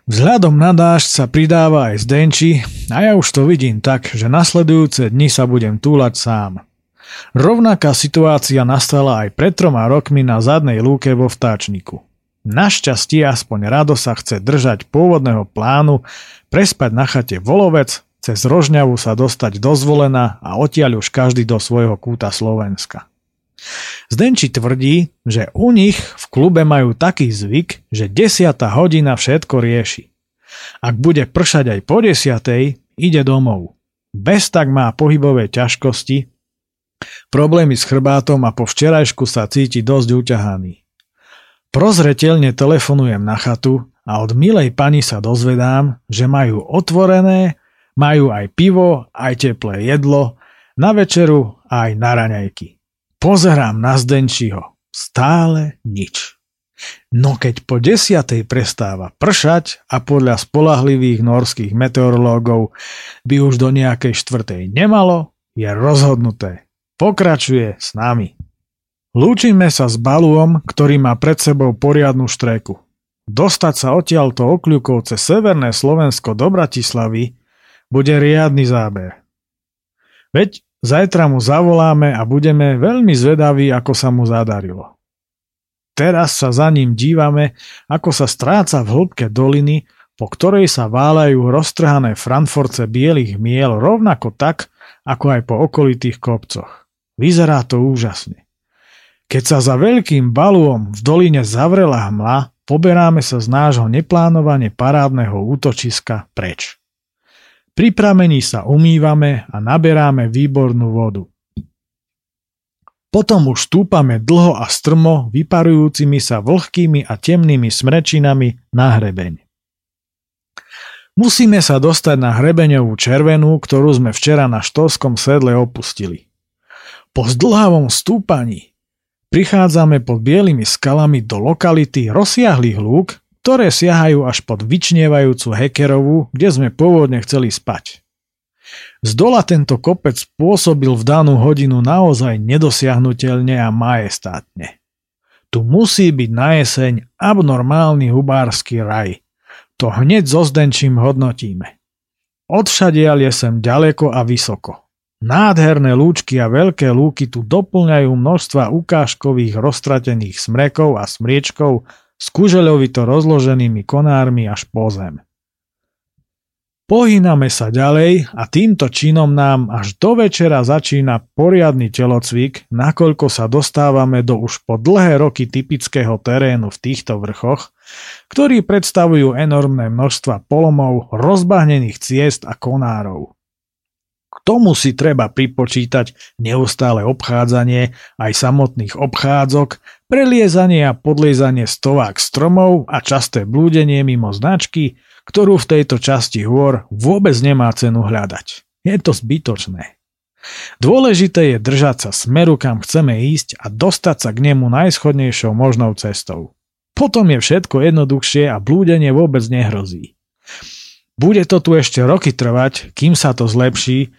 Vzhľadom na dážď sa pridáva aj zdenčí a ja už to vidím tak, že nasledujúce dni sa budem túlať sám. Rovnaká situácia nastala aj pred 3 rokmi na zadnej lúke vo Vtáčniku. Našťastie aspoň rado sa chce držať pôvodného plánu prespať na chate Volovec, cez Rožňavu sa dostať do Zvolena a odtiaľ už každý do svojho kúta Slovenska. Zdenči tvrdí, že u nich v klube majú taký zvyk, že 10:00 všetko rieši. Ak bude pršať aj po 10:00, ide domov. Beztak má pohybové ťažkosti, problémy s chrbátom a po včerajšku sa cíti dosť uťahaný. Prozreteľne telefonujem na chatu a od milej pani sa dozvedám, že majú otvorené, majú aj pivo, aj teplé jedlo, na večeru aj na raňajky. Pozerám na Zdenčiho. Stále nič. No keď po 10:00 prestáva pršať a podľa spoľahlivých norských meteorológov by už do nejakej 4:00 nemalo, je rozhodnuté. Pokračuje s nami. Lúčime sa s Baluom, ktorý má pred sebou poriadnu štreku. Dostať sa odtiaľto okľukou cez severné Slovensko do Bratislavy bude riadny záber. Veď zajtra mu zavoláme a budeme veľmi zvedaví, ako sa mu zadarilo. Teraz sa za ním dívame, ako sa stráca v hĺbke doliny, po ktorej sa váľajú roztrhané franforce bielých miel rovnako tak, ako aj po okolitých kopcoch. Vyzerá to úžasne. Keď sa za veľkým Baluom v doline zavrela hmla, poberáme sa z nášho neplánovane parádneho útočiska preč. Pri pramení sa umývame a naberáme výbornú vodu. Potom už stúpame dlho a strmo vyparujúcimi sa vlhkými a temnými smrečinami na hrebeň. Musíme sa dostať na hrebeňovú červenú, ktorú sme včera na Štóskom sedle opustili. Po zdĺhavom stúpaní prichádzame pod bielými skalami do lokality rozsiahlých lúk, ktoré siahajú až pod vyčnievajúcu Hekerovú, kde sme pôvodne chceli spať. Zdola tento kopec spôsobil v danú hodinu naozaj nedosiahnuteľne a majestátne. Tu musí byť na jeseň abnormálny hubársky raj. To hneď so Zdenčím hodnotíme. Odvšadiaľ je sem ďaleko a vysoko. Nádherné lúčky a veľké lúky tu doplňajú množstva ukážkových roztratených smrekov a smriečkov s kužeľovito rozloženými konármi až po zem. Pohyname sa ďalej a týmto činom nám až do večera začína poriadny telocvik, nakoľko sa dostávame do už po dlhé roky typického terénu v týchto vrchoch, ktorí predstavujú enormné množstva polomov, rozbahnených ciest a konárov. K tomu si treba pripočítať neustále obchádzanie aj samotných obchádzok, preliezanie a podliezanie stovák stromov a časté blúdenie mimo značky, ktorú v tejto časti hôr vôbec nemá cenu hľadať. Je to zbytočné. Dôležité je držať sa smeru, kam chceme ísť a dostať sa k nemu najschodnejšou možnou cestou. Potom je všetko jednoduchšie a blúdenie vôbec nehrozí. Bude to tu ešte roky trvať, kým sa to zlepší,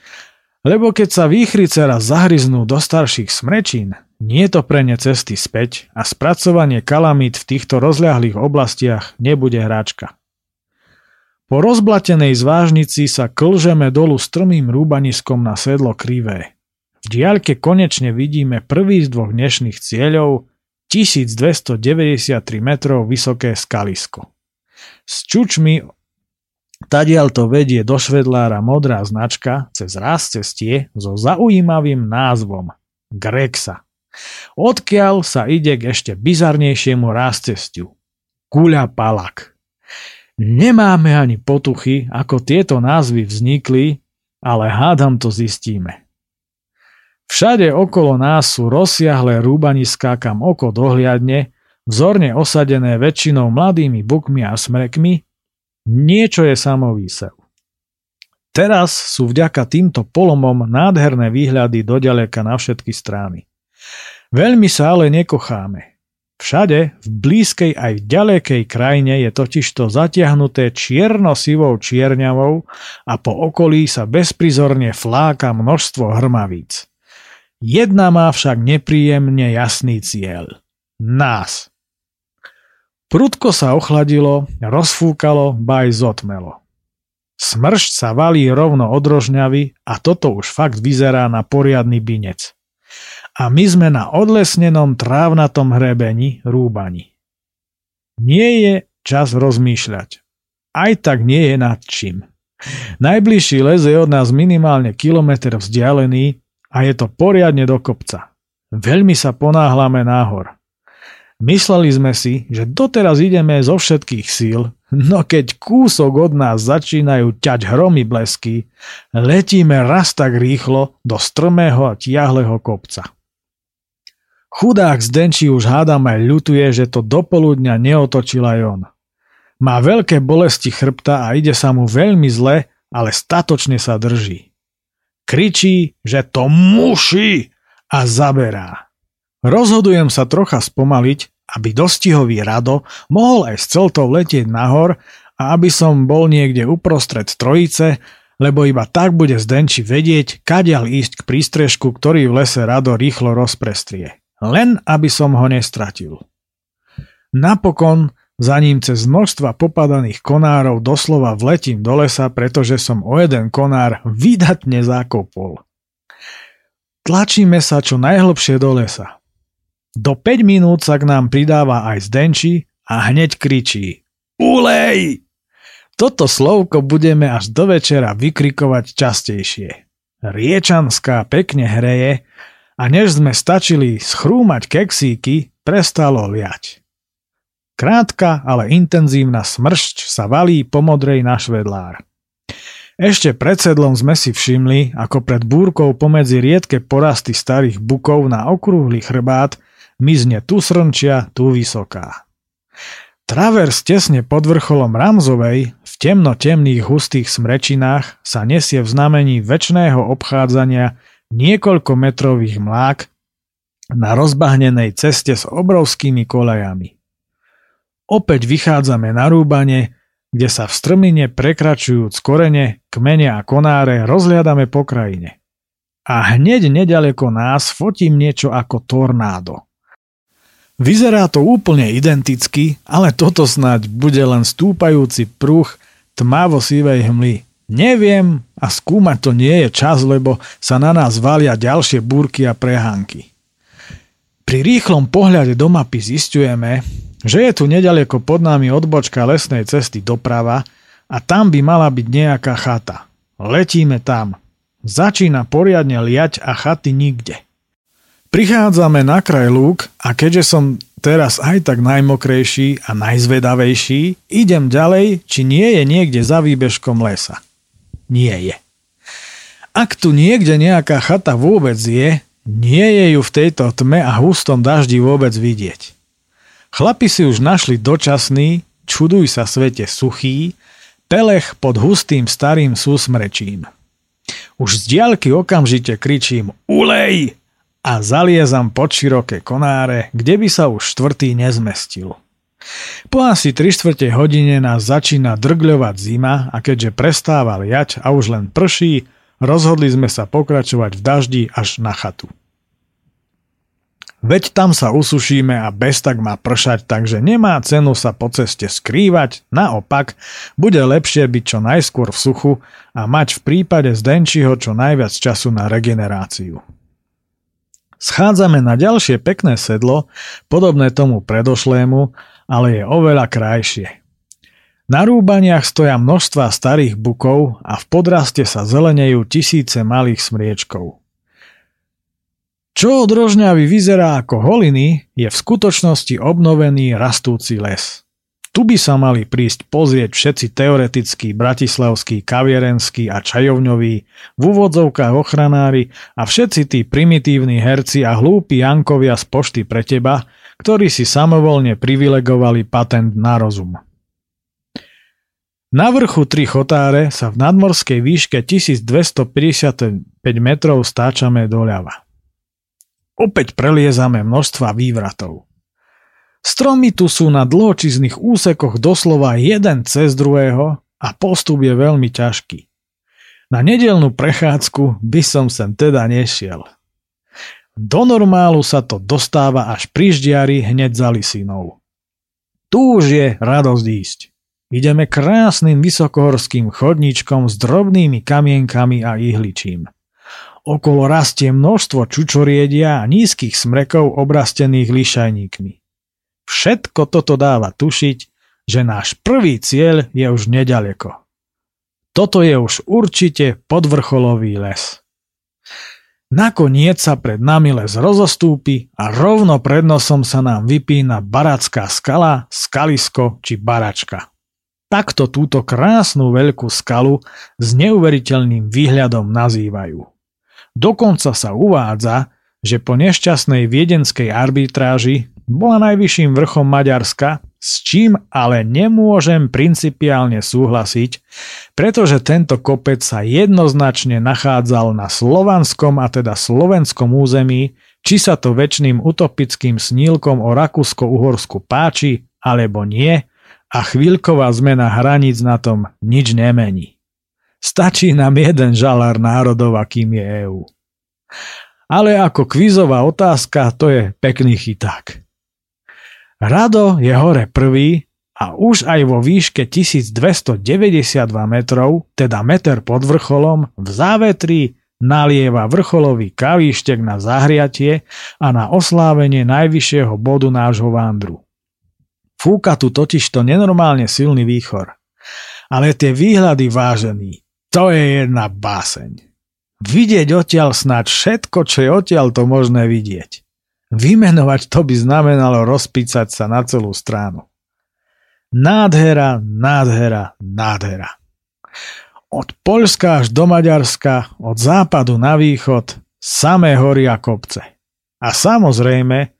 lebo keď sa výchrice raz zahryznú do starších smrečín, nie to pre ne cesty späť a spracovanie kalamít v týchto rozľahlých oblastiach nebude hračka. Po rozblatenej zvážnici sa klžeme dolu strmým rúbaniskom na sedlo Krivé. V diaľke konečne vidíme prvý z dvoch dnešných cieľov, 1293 metrov vysoké skalisko. S Čučmi tadiaľ to vedie do Švedlára modrá značka cez ráz cestie so zaujímavým názvom Grexa. Odkiaľ sa ide k ešte bizarnejšiemu ráz cestiu Kuľa Palak. Nemáme ani potuchy, ako tieto názvy vznikli, ale hádam to zistíme. Všade okolo nás sú rozsiahle rúbaniská, kam oko dohliadne, vzorne osadené väčšinou mladými bukmi a smrekmi, niečo je samovýsev. Teraz sú vďaka týmto polomom nádherné výhľady doďaleka na všetky strany. Veľmi sa ale nekocháme. Všade, v blízkej aj v ďalekej krajine je totižto zatiahnuté čierno-sivou čierňavou a po okolí sa bezprizorne fláka množstvo hrmavíc. Jedna má však nepríjemne jasný cieľ. Nás. Prudko sa ochladilo, rozfúkalo, ba aj zotmelo. Smršť sa valí rovno od Rožňavy a toto už fakt vyzerá na poriadny binec. A my sme na odlesnenom trávnatom hrebeni rúbani. Nie je čas rozmýšľať. Aj tak nie je nad čím. Najbližší les je od nás minimálne kilometr vzdialený a je to poriadne do kopca. Veľmi sa ponáhlame náhor. Mysleli sme si, že doteraz ideme zo všetkých síl, no keď kúsok od nás začínajú ťať hromy blesky, letíme raz tak rýchlo do strmého a tiahleho kopca. Chudák Zdenčí už hádam aj ľutuje, že to dopoludňa neotočil aj on. Má veľké bolesti chrbta a ide sa mu veľmi zle, ale statočne sa drží. Kričí, že to muší a zaberá. Rozhodujem sa trocha spomaliť, aby dostihový Rado mohol aj s celtou letieť nahor a aby som bol niekde uprostred trojice, lebo iba tak bude Zdenči vedieť, kadiaľ ísť k prístrežku, ktorý v lese Rado rýchlo rozprestrie. Len aby som ho nestratil. Napokon za ním cez množstva popadaných konárov doslova vletím do lesa, pretože som o jeden konár vydatne zakopol. Tlačíme sa čo najhlbšie do lesa. Do 5 minút sa k nám pridáva aj Zdenčí a hneď kričí: Ulej! Toto slovko budeme až do večera vykrikovať častejšie. Riečanská pekne hreje a než sme stačili schrúmať keksíky, prestalo liať. Krátka, ale intenzívna smršť sa valí po modrej na švedlár. Ešte pred sedlom sme si všimli, ako pred búrkou pomedzi riedke porasty starých bukov na okrúhly chrbát mizne tu srnčia, tu vysoká. Travers tesne pod vrcholom Ramzovej v temno-temných hustých smrečinách sa nesie v znamení večného obchádzania niekoľkometrových mlák na rozbahnenej ceste s obrovskými kolejami. Opäť vychádzame na rúbanie, kde sa v strmine prekračujúc korene, kmene a konáre rozhliadame po krajine. A hneď neďaleko nás fotím niečo ako tornádo. Vyzerá to úplne identicky, ale toto snáď bude len stúpajúci pruh tmavo-sivej hmly. Neviem a skúmať to nie je čas, lebo sa na nás valia ďalšie búrky a prehánky. Pri rýchlom pohľade do mapy zisťujeme, že je tu neďaleko pod nami odbočka lesnej cesty doprava a tam by mala byť nejaká chata. Letíme tam. Začína poriadne liať a chaty nikde. Prichádzame na kraj lúk a keďže som teraz aj tak najmokrejší a najzvedavejší, idem ďalej, či nie je niekde za výbežkom lesa. Nie je. Ak tu niekde nejaká chata vôbec je, nie je ju v tejto tme a hustom daždi vôbec vidieť. Chlapi si už našli dočasný, čuduj sa svete suchý, pelech pod hustým starým súsmrečím. Už z diaľky okamžite kričím Ulej! A zaliezam pod široké konáre, kde by sa už štvrtý nezmestil. Po asi 3/4 hodine nás začína drgľovať zima a keďže prestáva liať a už len prší, rozhodli sme sa pokračovať v daždi až na chatu. Veď tam sa usušíme a bez tak má pršať, takže nemá cenu sa po ceste skrývať, naopak, bude lepšie byť čo najskôr v suchu a mať v prípade Zdenčího čo najviac času na regeneráciu. Schádzame na ďalšie pekné sedlo, podobné tomu predošlému, ale je oveľa krajšie. Na rúbaniach stoja množstva starých bukov a v podraste sa zelenejú tisíce malých smriečkov. Čo od rožňavy vyzerá ako holiny, je v skutočnosti obnovený rastúci les. Tu by sa mali prísť pozrieť všetci teoretickí, bratislavskí, kavierenskí a čajovňoví, v úvodzovkách ochranári a všetci tí primitívni herci a hlúpi Jankovia z Pošty pre teba, ktorí si samovolne privilegovali patent na rozum. Na vrchu Tri chotáre sa v nadmorskej výške 1255 metrov stáčame doľava. Opäť preliezame množstva vývratov. Stromy tu sú na dlhočizných úsekoch doslova jeden cez druhého a postup je veľmi ťažký. Na nedeľnú prechádzku by som sem teda nešiel. Do normálu sa to dostáva až pri Ždiari hneď za lisinou. Tu už je radosť ísť. Ideme krásnym vysokohorským chodníčkom s drobnými kamienkami a ihličím. Okolo rastie množstvo čučoriedia a nízkych smrekov obrastených lišajníkmi. Všetko toto dáva tušiť, že náš prvý cieľ je už neďaleko. Toto je už určite podvrcholový les. Nakoniec sa pred nami les rozostúpi a rovno pred nosom sa nám vypína Baracká skala, skalisko či baračka. Takto túto krásnu veľkú skalu s neuveriteľným výhľadom nazývajú. Dokonca sa uvádza, že po nešťastnej viedenskej arbitráži bola najvyšším vrchom Maďarska, s čím ale nemôžem principiálne súhlasiť, pretože tento kopec sa jednoznačne nachádzal na slovanskom a teda slovenskom území, či sa to väčšným utopickým snílkom o Rakúsko-Uhorsku páči, alebo nie, a chvíľková zmena hraníc na tom nič nemení. Stačí nám jeden žalár národov, akým je EÚ. Ale ako kvízová otázka, to je pekný chyták. Rado je hore prvý a už aj vo výške 1292 metrov, teda meter pod vrcholom, v závetri nalieva vrcholový kavištek na zahriatie a na oslávenie najvyššieho bodu nášho vandru. Fúka tu totižto nenormálne silný výchor. Ale tie výhľady, vážení, to je jedna báseň. Vidieť odtiaľ snáď všetko, čo je odtiaľ to možné vidieť. Vymenovať to by znamenalo rozpísať sa na celú stranu. Nádhera, nádhera, nádhera. Od Poľska až do Maďarska, od západu na východ, samé hory a kopce. A samozrejme,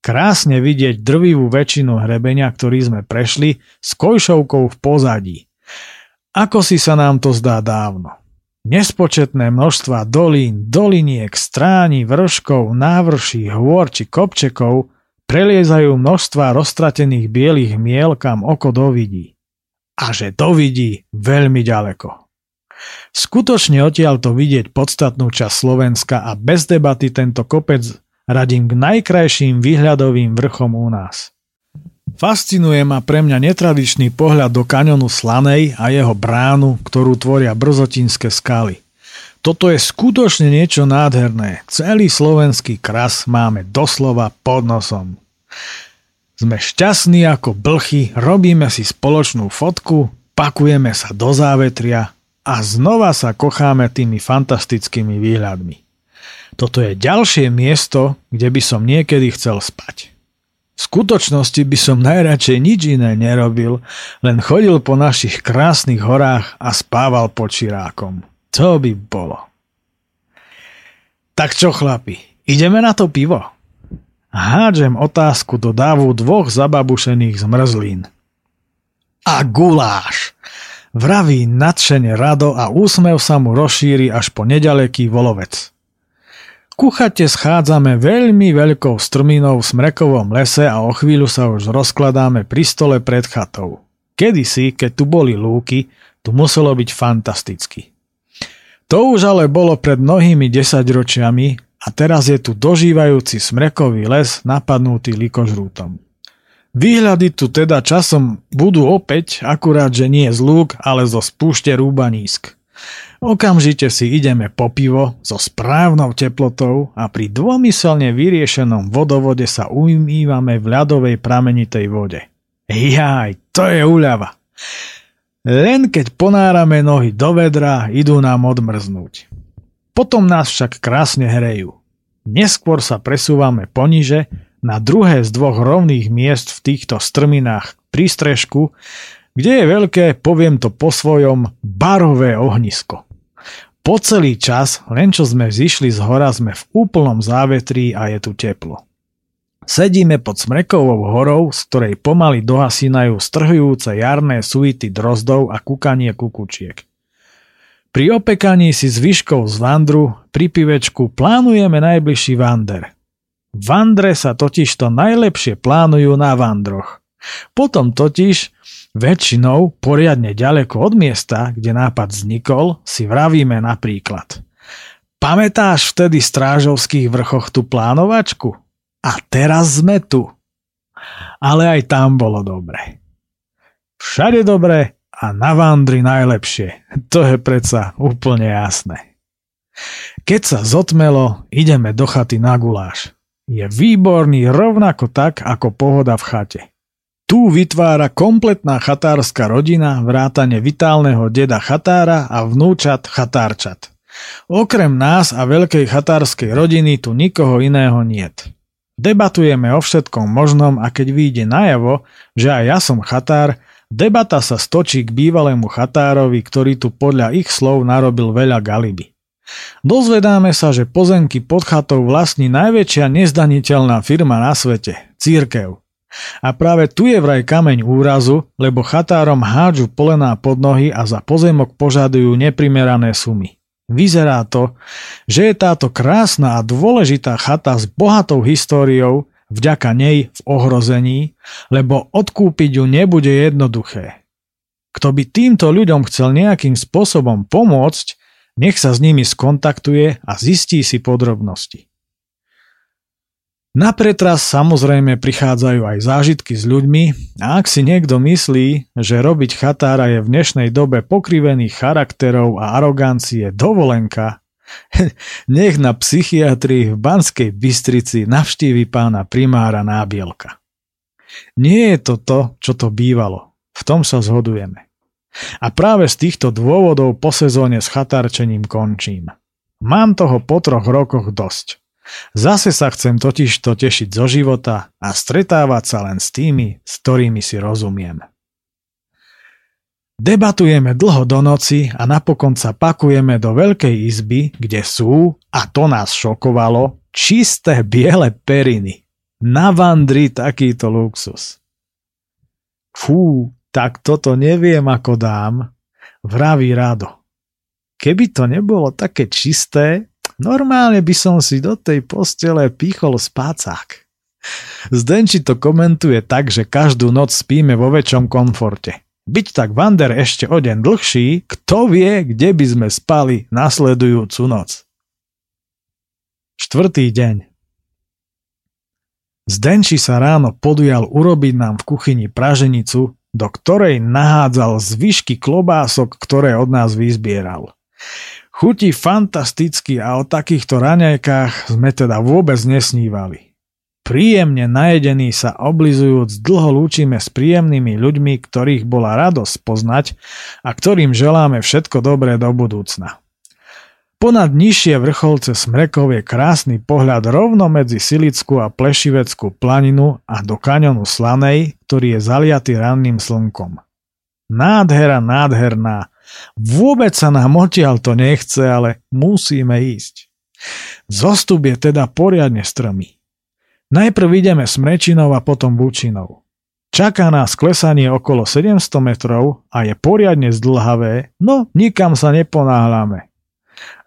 krásne vidieť drvivú väčšinu hrebenia, ktorý sme prešli, s Kojšovkou v pozadí. Ako si sa nám to zdá dávno. Nespočetné množstva dolín, doliniek, stráni, vrškov, návrší, hôr či kopčekov preliezajú množstva roztratených bielých miel, kam oko dovidí. A že dovidí veľmi ďaleko. Skutočne odtiaľto vidieť podstatnú časť Slovenska a bez debaty tento kopec radím k najkrajším výhľadovým vrchom u nás. Fascinuje ma pre mňa netradičný pohľad do kaňonu Slanej a jeho bránu, ktorú tvoria Brzotínske skaly. Toto je skutočne niečo nádherné. Celý slovenský kras máme doslova pod nosom. Sme šťastní ako blchy, robíme si spoločnú fotku, pakujeme sa do závetria a znova sa kocháme tými fantastickými výhľadmi. Toto je ďalšie miesto, kde by som niekedy chcel spať. V skutočnosti by som najradšej nič iné nerobil, len chodil po našich krásnych horách a spával pod širákom. To by bolo. Tak čo, chlapi, ideme na to pivo? Hádžem otázku do davu dvoch zababušených zmrzlín. A guláš! Vraví nadšene Rado a úsmev sa mu rozšíri až po nedaleký Volovec. Ku chate schádzame veľmi veľkou strminou v smrekovom lese a o chvíľu sa už rozkladáme pri stole pred chatou. Kedysi, keď tu boli lúky, tu muselo byť fantasticky. To už ale bolo pred mnohými desaťročiami a teraz je tu dožívajúci smrekový les napadnutý likožrútom. Výhľady tu teda časom budú opäť, akurát že nie z lúk, ale zo spúšte rúbanísk. Okamžite si ideme po pivo so správnou teplotou a pri dvomyselne vyriešenom vodovode sa umývame v ľadovej pramenitej vode. Jaj, to je úľava. Len keď ponárame nohy do vedra, idú nám odmrznúť. Potom nás však krásne hrejú. Neskôr sa presúvame poniže na druhé z dvoch rovných miest v týchto strminách pri strešku, kde je veľké, poviem to po svojom, barové ohnisko. Po celý čas, len čo sme zišli z hora, sme v úplnom závetrí a je tu teplo. Sedíme pod Smrekovou horou, z ktorej pomaly dohasínajú strhujúce jarné suity drozdov a kukanie kukučiek. Pri opekaní si s výškou z vandru pri pivečku plánujeme najbližší vander. Vandre sa totižto najlepšie plánujú na vandroch. Potom totiž väčšinou poriadne ďaleko od miesta, kde nápad vznikol, si vravíme napríklad: pamätáš vtedy strážovských vrchoch tú plánovačku? A teraz sme tu. Ale aj tam bolo dobre. Všade dobre a na vandri najlepšie. To je predsa úplne jasné. Keď sa zotmelo, ideme do chaty na guláš. Je výborný rovnako tak, ako pohoda v chate. Tu vytvára kompletná chatárska rodina vrátane vitálneho deda chatára a vnúčat chatárčat. Okrem nás a veľkej chatárskej rodiny tu nikoho iného niet. Debatujeme o všetkom možnom a keď vyjde najavo, že aj ja som chatár, debata sa stočí k bývalému chatárovi, ktorý tu podľa ich slov narobil veľa galiby. Dozvedáme sa, že pozemky pod chatou vlastní najväčšia nezdaniteľná firma na svete, cirkev. A práve tu je vraj kameň úrazu, lebo chatárom hádžu polená pod nohy a za pozemok požadujú neprimerané sumy. Vyzerá to, že je táto krásna a dôležitá chata s bohatou históriou vďaka nej v ohrození, lebo odkúpiť ju nebude jednoduché. Kto by týmto ľuďom chcel nejakým spôsobom pomôcť, nech sa s nimi skontaktuje a zistí si podrobnosti. Na pretras samozrejme prichádzajú aj zážitky s ľuďmi a ak si niekto myslí, že robiť chatára je v dnešnej dobe pokrivených charakterov a arogancie dovolenka, nech na psychiatrii v Banskej Bystrici navštívi pána primára Nábielka. Nie je to to, čo to bývalo. V tom sa zhodujeme. A práve z týchto dôvodov po sezóne s chatárčením končím. Mám toho po 3 rokoch dosť. Zase sa chcem totižto tešiť zo života a stretávať sa len s tými, s ktorými si rozumiem. Debatujeme dlho do noci a napokon sa pakujeme do veľkej izby, kde sú, a to nás šokovalo, čisté biele periny. Na Vandri takýto luxus. Fú, tak toto neviem, ako dám, vraví Rado. Keby to nebolo také čisté, normálne by som si do tej postele pýchol spácák. Zdenči to komentuje tak, že každú noc spíme vo väčšom komforte. Byť tak Vander ešte o deň dlhší, kto vie, kde by sme spali nasledujúcu noc. 4. deň. Zdenči sa ráno podujal urobiť nám v kuchyni praženicu, do ktorej nahádzal zvyšky klobások, ktoré od nás vyzbieral. Chutí fantasticky a o takýchto raňajkách sme teda vôbec nesnívali. Príjemne najedení sa oblizujúc dlho lúčime s príjemnými ľuďmi, ktorých bola radosť poznať a ktorým želáme všetko dobré do budúcna. Ponad nižšie vrcholce Smrekov je krásny pohľad rovno medzi Silickú a Plešiveckú planinu a do kaňonu Slanej, ktorý je zaliatý ranným slnkom. Nádhera nádherná. Vôbec sa nám odtiaľ to nechce, ale musíme ísť. Zostup je teda poriadne strmý. Najprv ideme Smrečinou a potom Bučinou. Čaká nás klesanie okolo 700 metrov a je poriadne zdĺhavé, no nikam sa neponáhľame.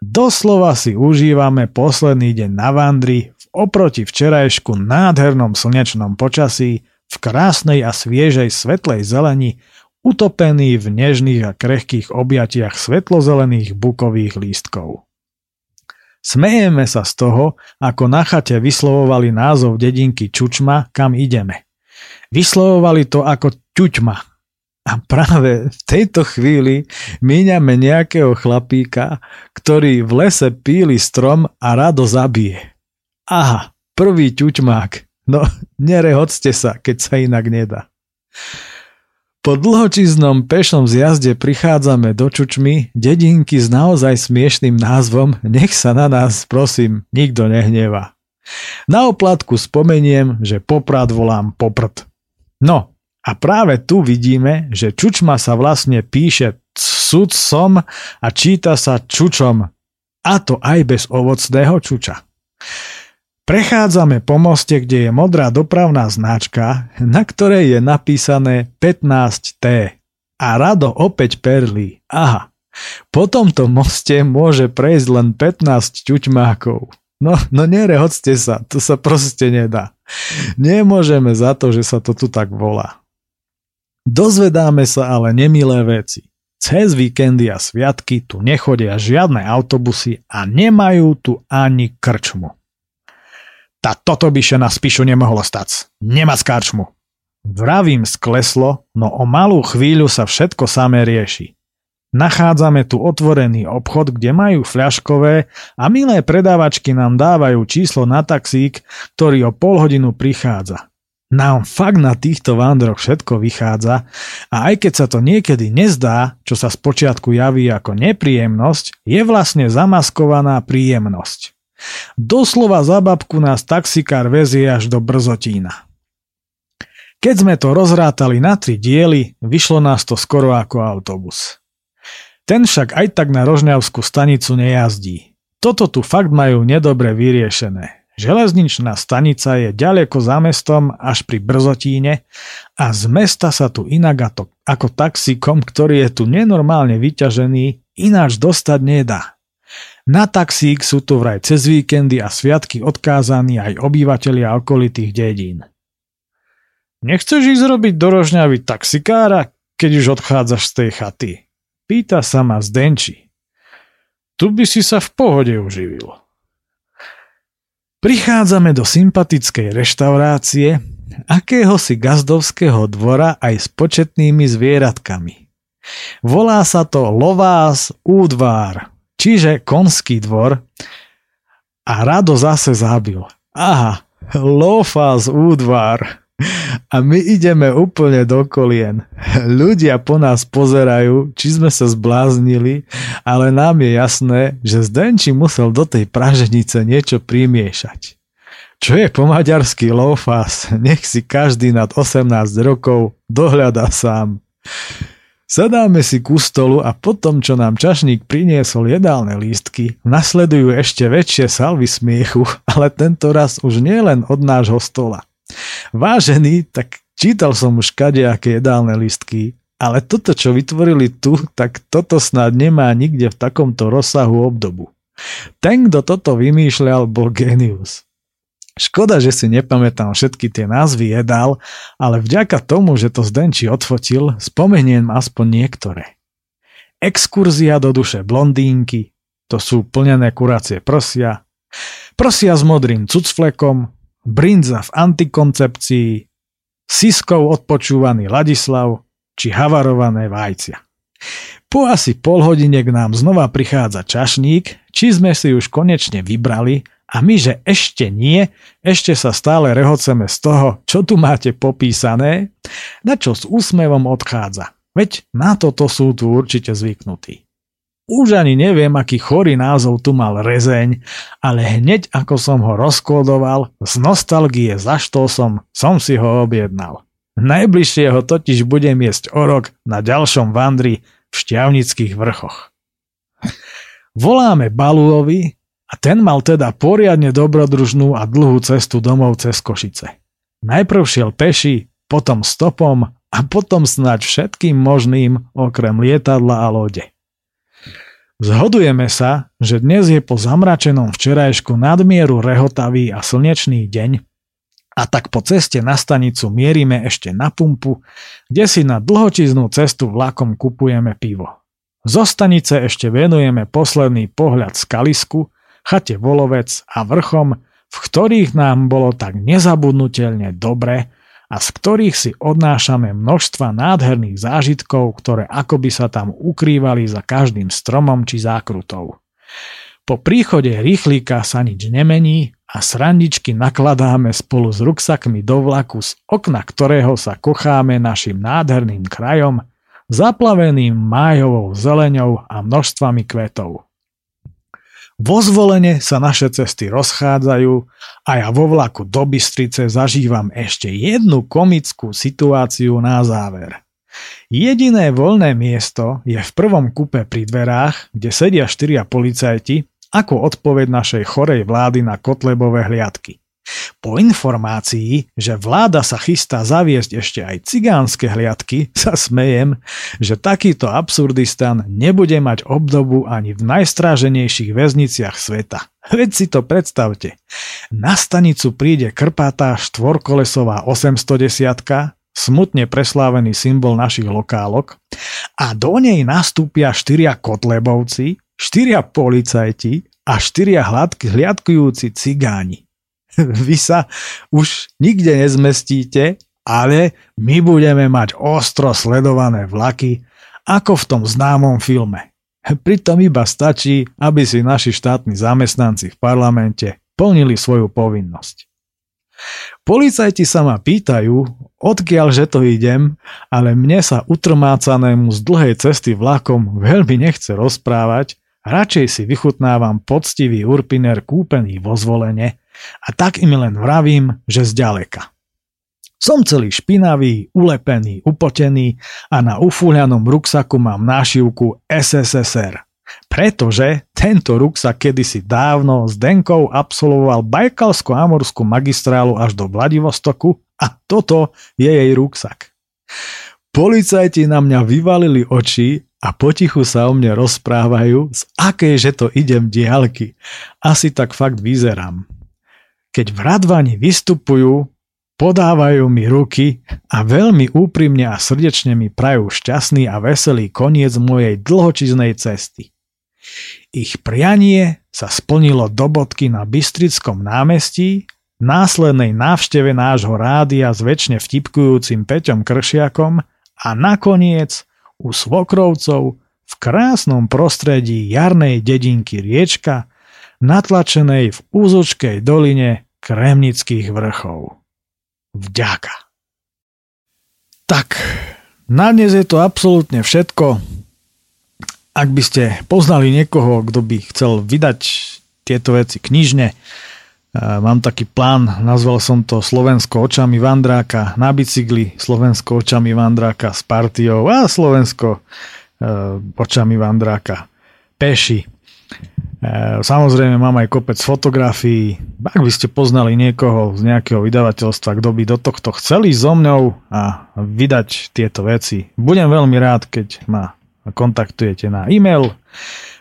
Doslova si užívame posledný deň na Vandri v oproti včerajšku nádhernom slnečnom počasí, v krásnej a sviežej svetlej zeleni, utopený v nežných a krehkých objatiach svetlozelených bukových lístkov. Smejeme sa z toho, ako na chate vyslovovali názov dedinky Čučma, kam ideme. Vyslovovali to ako Čučma. A práve v tejto chvíli míňame nejakého chlapíka, ktorý v lese píli strom a Rado zabije. Aha, prvý ťuťmák. No, nerehoďte sa, keď sa inak nedá. Po dlhočíznom pešom zjazde prichádzame do Čučmy, dedinky s naozaj smiešným názvom Nech sa na nás, prosím, nikto nehnevá. Na oplatku spomeniem, že Poprad volám Poprd. No, a práve tu vidíme, že Čučma sa vlastne píše Cucom a číta sa Čučom. A to aj bez ovocného čuča. Prechádzame po moste, kde je modrá dopravná značka, na ktorej je napísané 15T. A Rado opäť perlí. Aha, po tomto moste môže prejsť len 15 ťuťmákov. No nerehoďte sa, to sa proste nedá. Nemôžeme za to, že sa to tu tak volá. Dozvedáme sa ale nemilé veci. Cez víkendy a sviatky tu nechodia žiadne autobusy a nemajú tu ani krčmu. Tá toto byše na Spišu nemohlo stať. Nemáš krčmu. Vravím skleslo, no o malú chvíľu sa všetko samé rieši. Nachádzame tu otvorený obchod, kde majú fľaškové a milé predávačky nám dávajú číslo na taxík, ktorý o pol hodinu prichádza. Nám fakt na týchto vandroch všetko vychádza a aj keď sa to niekedy nezdá, čo sa spočiatku javí ako nepríjemnosť, je vlastne zamaskovaná príjemnosť. Doslova za babku nás taxikár vezie až do Brzotína. Keď sme to rozrátali na 3 diely, vyšlo nás to skoro ako autobus. Ten však aj tak na rožňavskú stanicu nejazdí. Toto tu fakt majú nedobre vyriešené. Železničná stanica je ďaleko za mestom až pri Brzotíne a z mesta sa tu inak ako taxíkom, ktorý je tu nenormálne vyťažený, ináč dostať nedá. Na taxík sú tu vraj cez víkendy a sviatky odkázaní aj obyvatelia okolitých dedín. Nechceš ísť robiť do Rožňavy taxikára, keď už odchádzaš z tej chaty? Pýta sa ma Zdenči. Tu by si sa v pohode uživil. Prichádzame do sympatickej reštaurácie, akéhosi gazdovského dvora aj s početnými zvieratkami. Volá sa to Lovás údvar, čiže konský dvor, a Rado zase zabil. Aha, Lovás údvar. A my ideme úplne do kolien. Ľudia po nás pozerajú, či sme sa zbláznili, ale nám je jasné, že Zdenči musel do tej praženice niečo primiešať. Čo je po maďarsky lofas, nech si každý nad 18 rokov dohľadá sám. Sadáme si ku stolu a potom, čo nám čašník priniesol jedálne lístky, nasledujú ešte väčšie salvy smiechu, ale tento raz už nielen od nášho stola. Vážený, tak čítal som už kadejaké jedálne lístky, ale toto, čo vytvorili tu, tak toto snad nemá nikde v takomto rozsahu obdobu. Ten, kto toto vymýšľal, bol génius. Škoda, že si nepamätám všetky tie názvy jedál, ale vďaka tomu, že to Zdenči odfotil, spomeniem aspoň niektoré. Exkurzia do duše blondínky, to sú plnené kuracie prsia, prsia s modrým cucflekom, brinza v antikoncepcii, Siskov odpočúvaný Ladislav či havarované vajcia. Po asi pol hodine k nám znova prichádza čašník, či sme si už konečne vybrali, a my, že ešte nie, ešte sa stále rehoceme z toho, čo tu máte popísané, na čo s úsmevom odchádza. Veď na toto sú tu určite zvyknutí. Už ani neviem, aký chorý názov tu mal rezeň, ale hneď ako som ho rozkódoval, z nostalgie za Štósom som si ho objednal. Najbližšie ho totiž budem jesť o rok na ďalšom vandri v Štiavnických vrchoch. Voláme Balúovi a ten mal teda poriadne dobrodružnú a dlhú cestu domov cez Košice. Najprv šiel peši, potom stopom a potom snáď všetkým možným okrem lietadla a lode. Zhodujeme sa, že dnes je po zamračenom včerajšku nadmieru rehotavý a slnečný deň, a tak po ceste na stanicu mierime ešte na pumpu, kde si na dlhočiznú cestu vlakom kupujeme pivo. Zo stanice ešte venujeme posledný pohľad skalisku, chate Volovec a vrchom, v ktorých nám bolo tak nezabudnutelne dobre a z ktorých si odnášame množstva nádherných zážitkov, ktoré akoby sa tam ukrývali za každým stromom či zákrutou. Po príchode rýchlika sa nič nemení a srandičky nakladáme spolu s ruksakmi do vlaku, z okna ktorého sa kocháme našim nádherným krajom, zaplaveným májovou zeleňou a množstvami kvetov. Vo Zvolene sa naše cesty rozchádzajú a ja vo vlaku do Bystrice zažívam ešte jednu komickú situáciu na záver. Jediné voľné miesto je v prvom kupe pri dverách, kde sedia 4 policajti ako odpoveď našej chorej vlády na kotlebové hliadky. Po informácii, že vláda sa chystá zaviesť ešte aj cigánske hliadky, sa smejem, že takýto absurdistan nebude mať obdobu ani v najstráženejších väzniciach sveta. Veď si to predstavte. Na stanicu príde krpatá štvorkolesová 810-ka, smutne preslávený symbol našich lokálok, a do nej nastúpia 4 kotlebovci, 4 policajti a 4 hliadkujúci cigáni. Vy sa už nikde nezmestíte, ale my budeme mať ostro sledované vlaky, ako v tom známom filme. Pritom iba stačí, aby si naši štátni zamestnanci v parlamente plnili svoju povinnosť. Policajti sa ma pýtajú, odkiaľže to idem, ale mne sa utrmácanému z dlhej cesty vlakom veľmi nechce rozprávať, radšej si vychutnávam poctivý urpiner kúpený vo Zvolene a tak im len vravím, že zďaleka. Som celý špinavý, ulepený, upotený a na ufúľanom ruksaku mám nášivku SSSR. Pretože tento ruksak kedysi dávno s Denkou absolvoval Bajkalsko-amorskú magistrálu až do Vladivostoku a toto je jej ruksak. Policajti na mňa vyvalili oči a potichu sa o mne rozprávajú, z akejže to idem diaľky. Asi tak fakt vyzerám. Keď v Radvani vystupujú, podávajú mi ruky a veľmi úprimne a srdečne mi prajú šťastný a veselý koniec mojej dlhočiznej cesty. Ich prianie sa splnilo do bodky na Bystrickom námestí, následnej návšteve nášho rádia s väčšine vtipkujúcim Peťom Kršiakom a nakoniec u svokrovcov v krásnom prostredí jarnej dedinky Riečka, natlačenej v úzučkej doline Kremnických vrchov. Vďaka. Tak, na dnes je to absolútne všetko. Ak by ste poznali niekoho, kto by chcel vydať tieto veci knižne, mám taký plán, nazval som to Slovensko očami Vandráka na bicykli, Slovensko očami Vandráka s partiou a Slovensko očami Vandráka peši. Samozrejme mám aj kopec fotografií. Ak by ste poznali niekoho z nejakého vydavateľstva, kto by do tohto chceli so mnou a vydať tieto veci, budem veľmi rád, keď ma kontaktujete na e-mail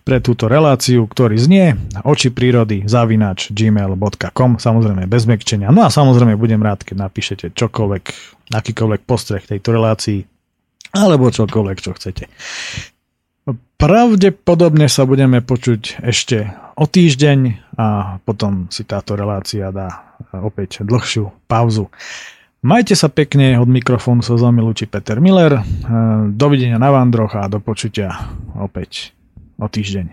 pre túto reláciu, ktorý znie očiprirody@gmail.com, samozrejme bez mekčenia. No a samozrejme budem rád, keď napíšete čokoľvek, akýkoľvek postreh tejto relácii alebo čokoľvek, čo chcete. Pravdepodobne sa budeme počuť ešte o týždeň a potom si táto relácia dá opäť dlhšiu pauzu. Majte sa pekne, od mikrofónu sa zamilúči Peter Miller. Dovidenia na Vandroch a do počutia opäť o týždeň.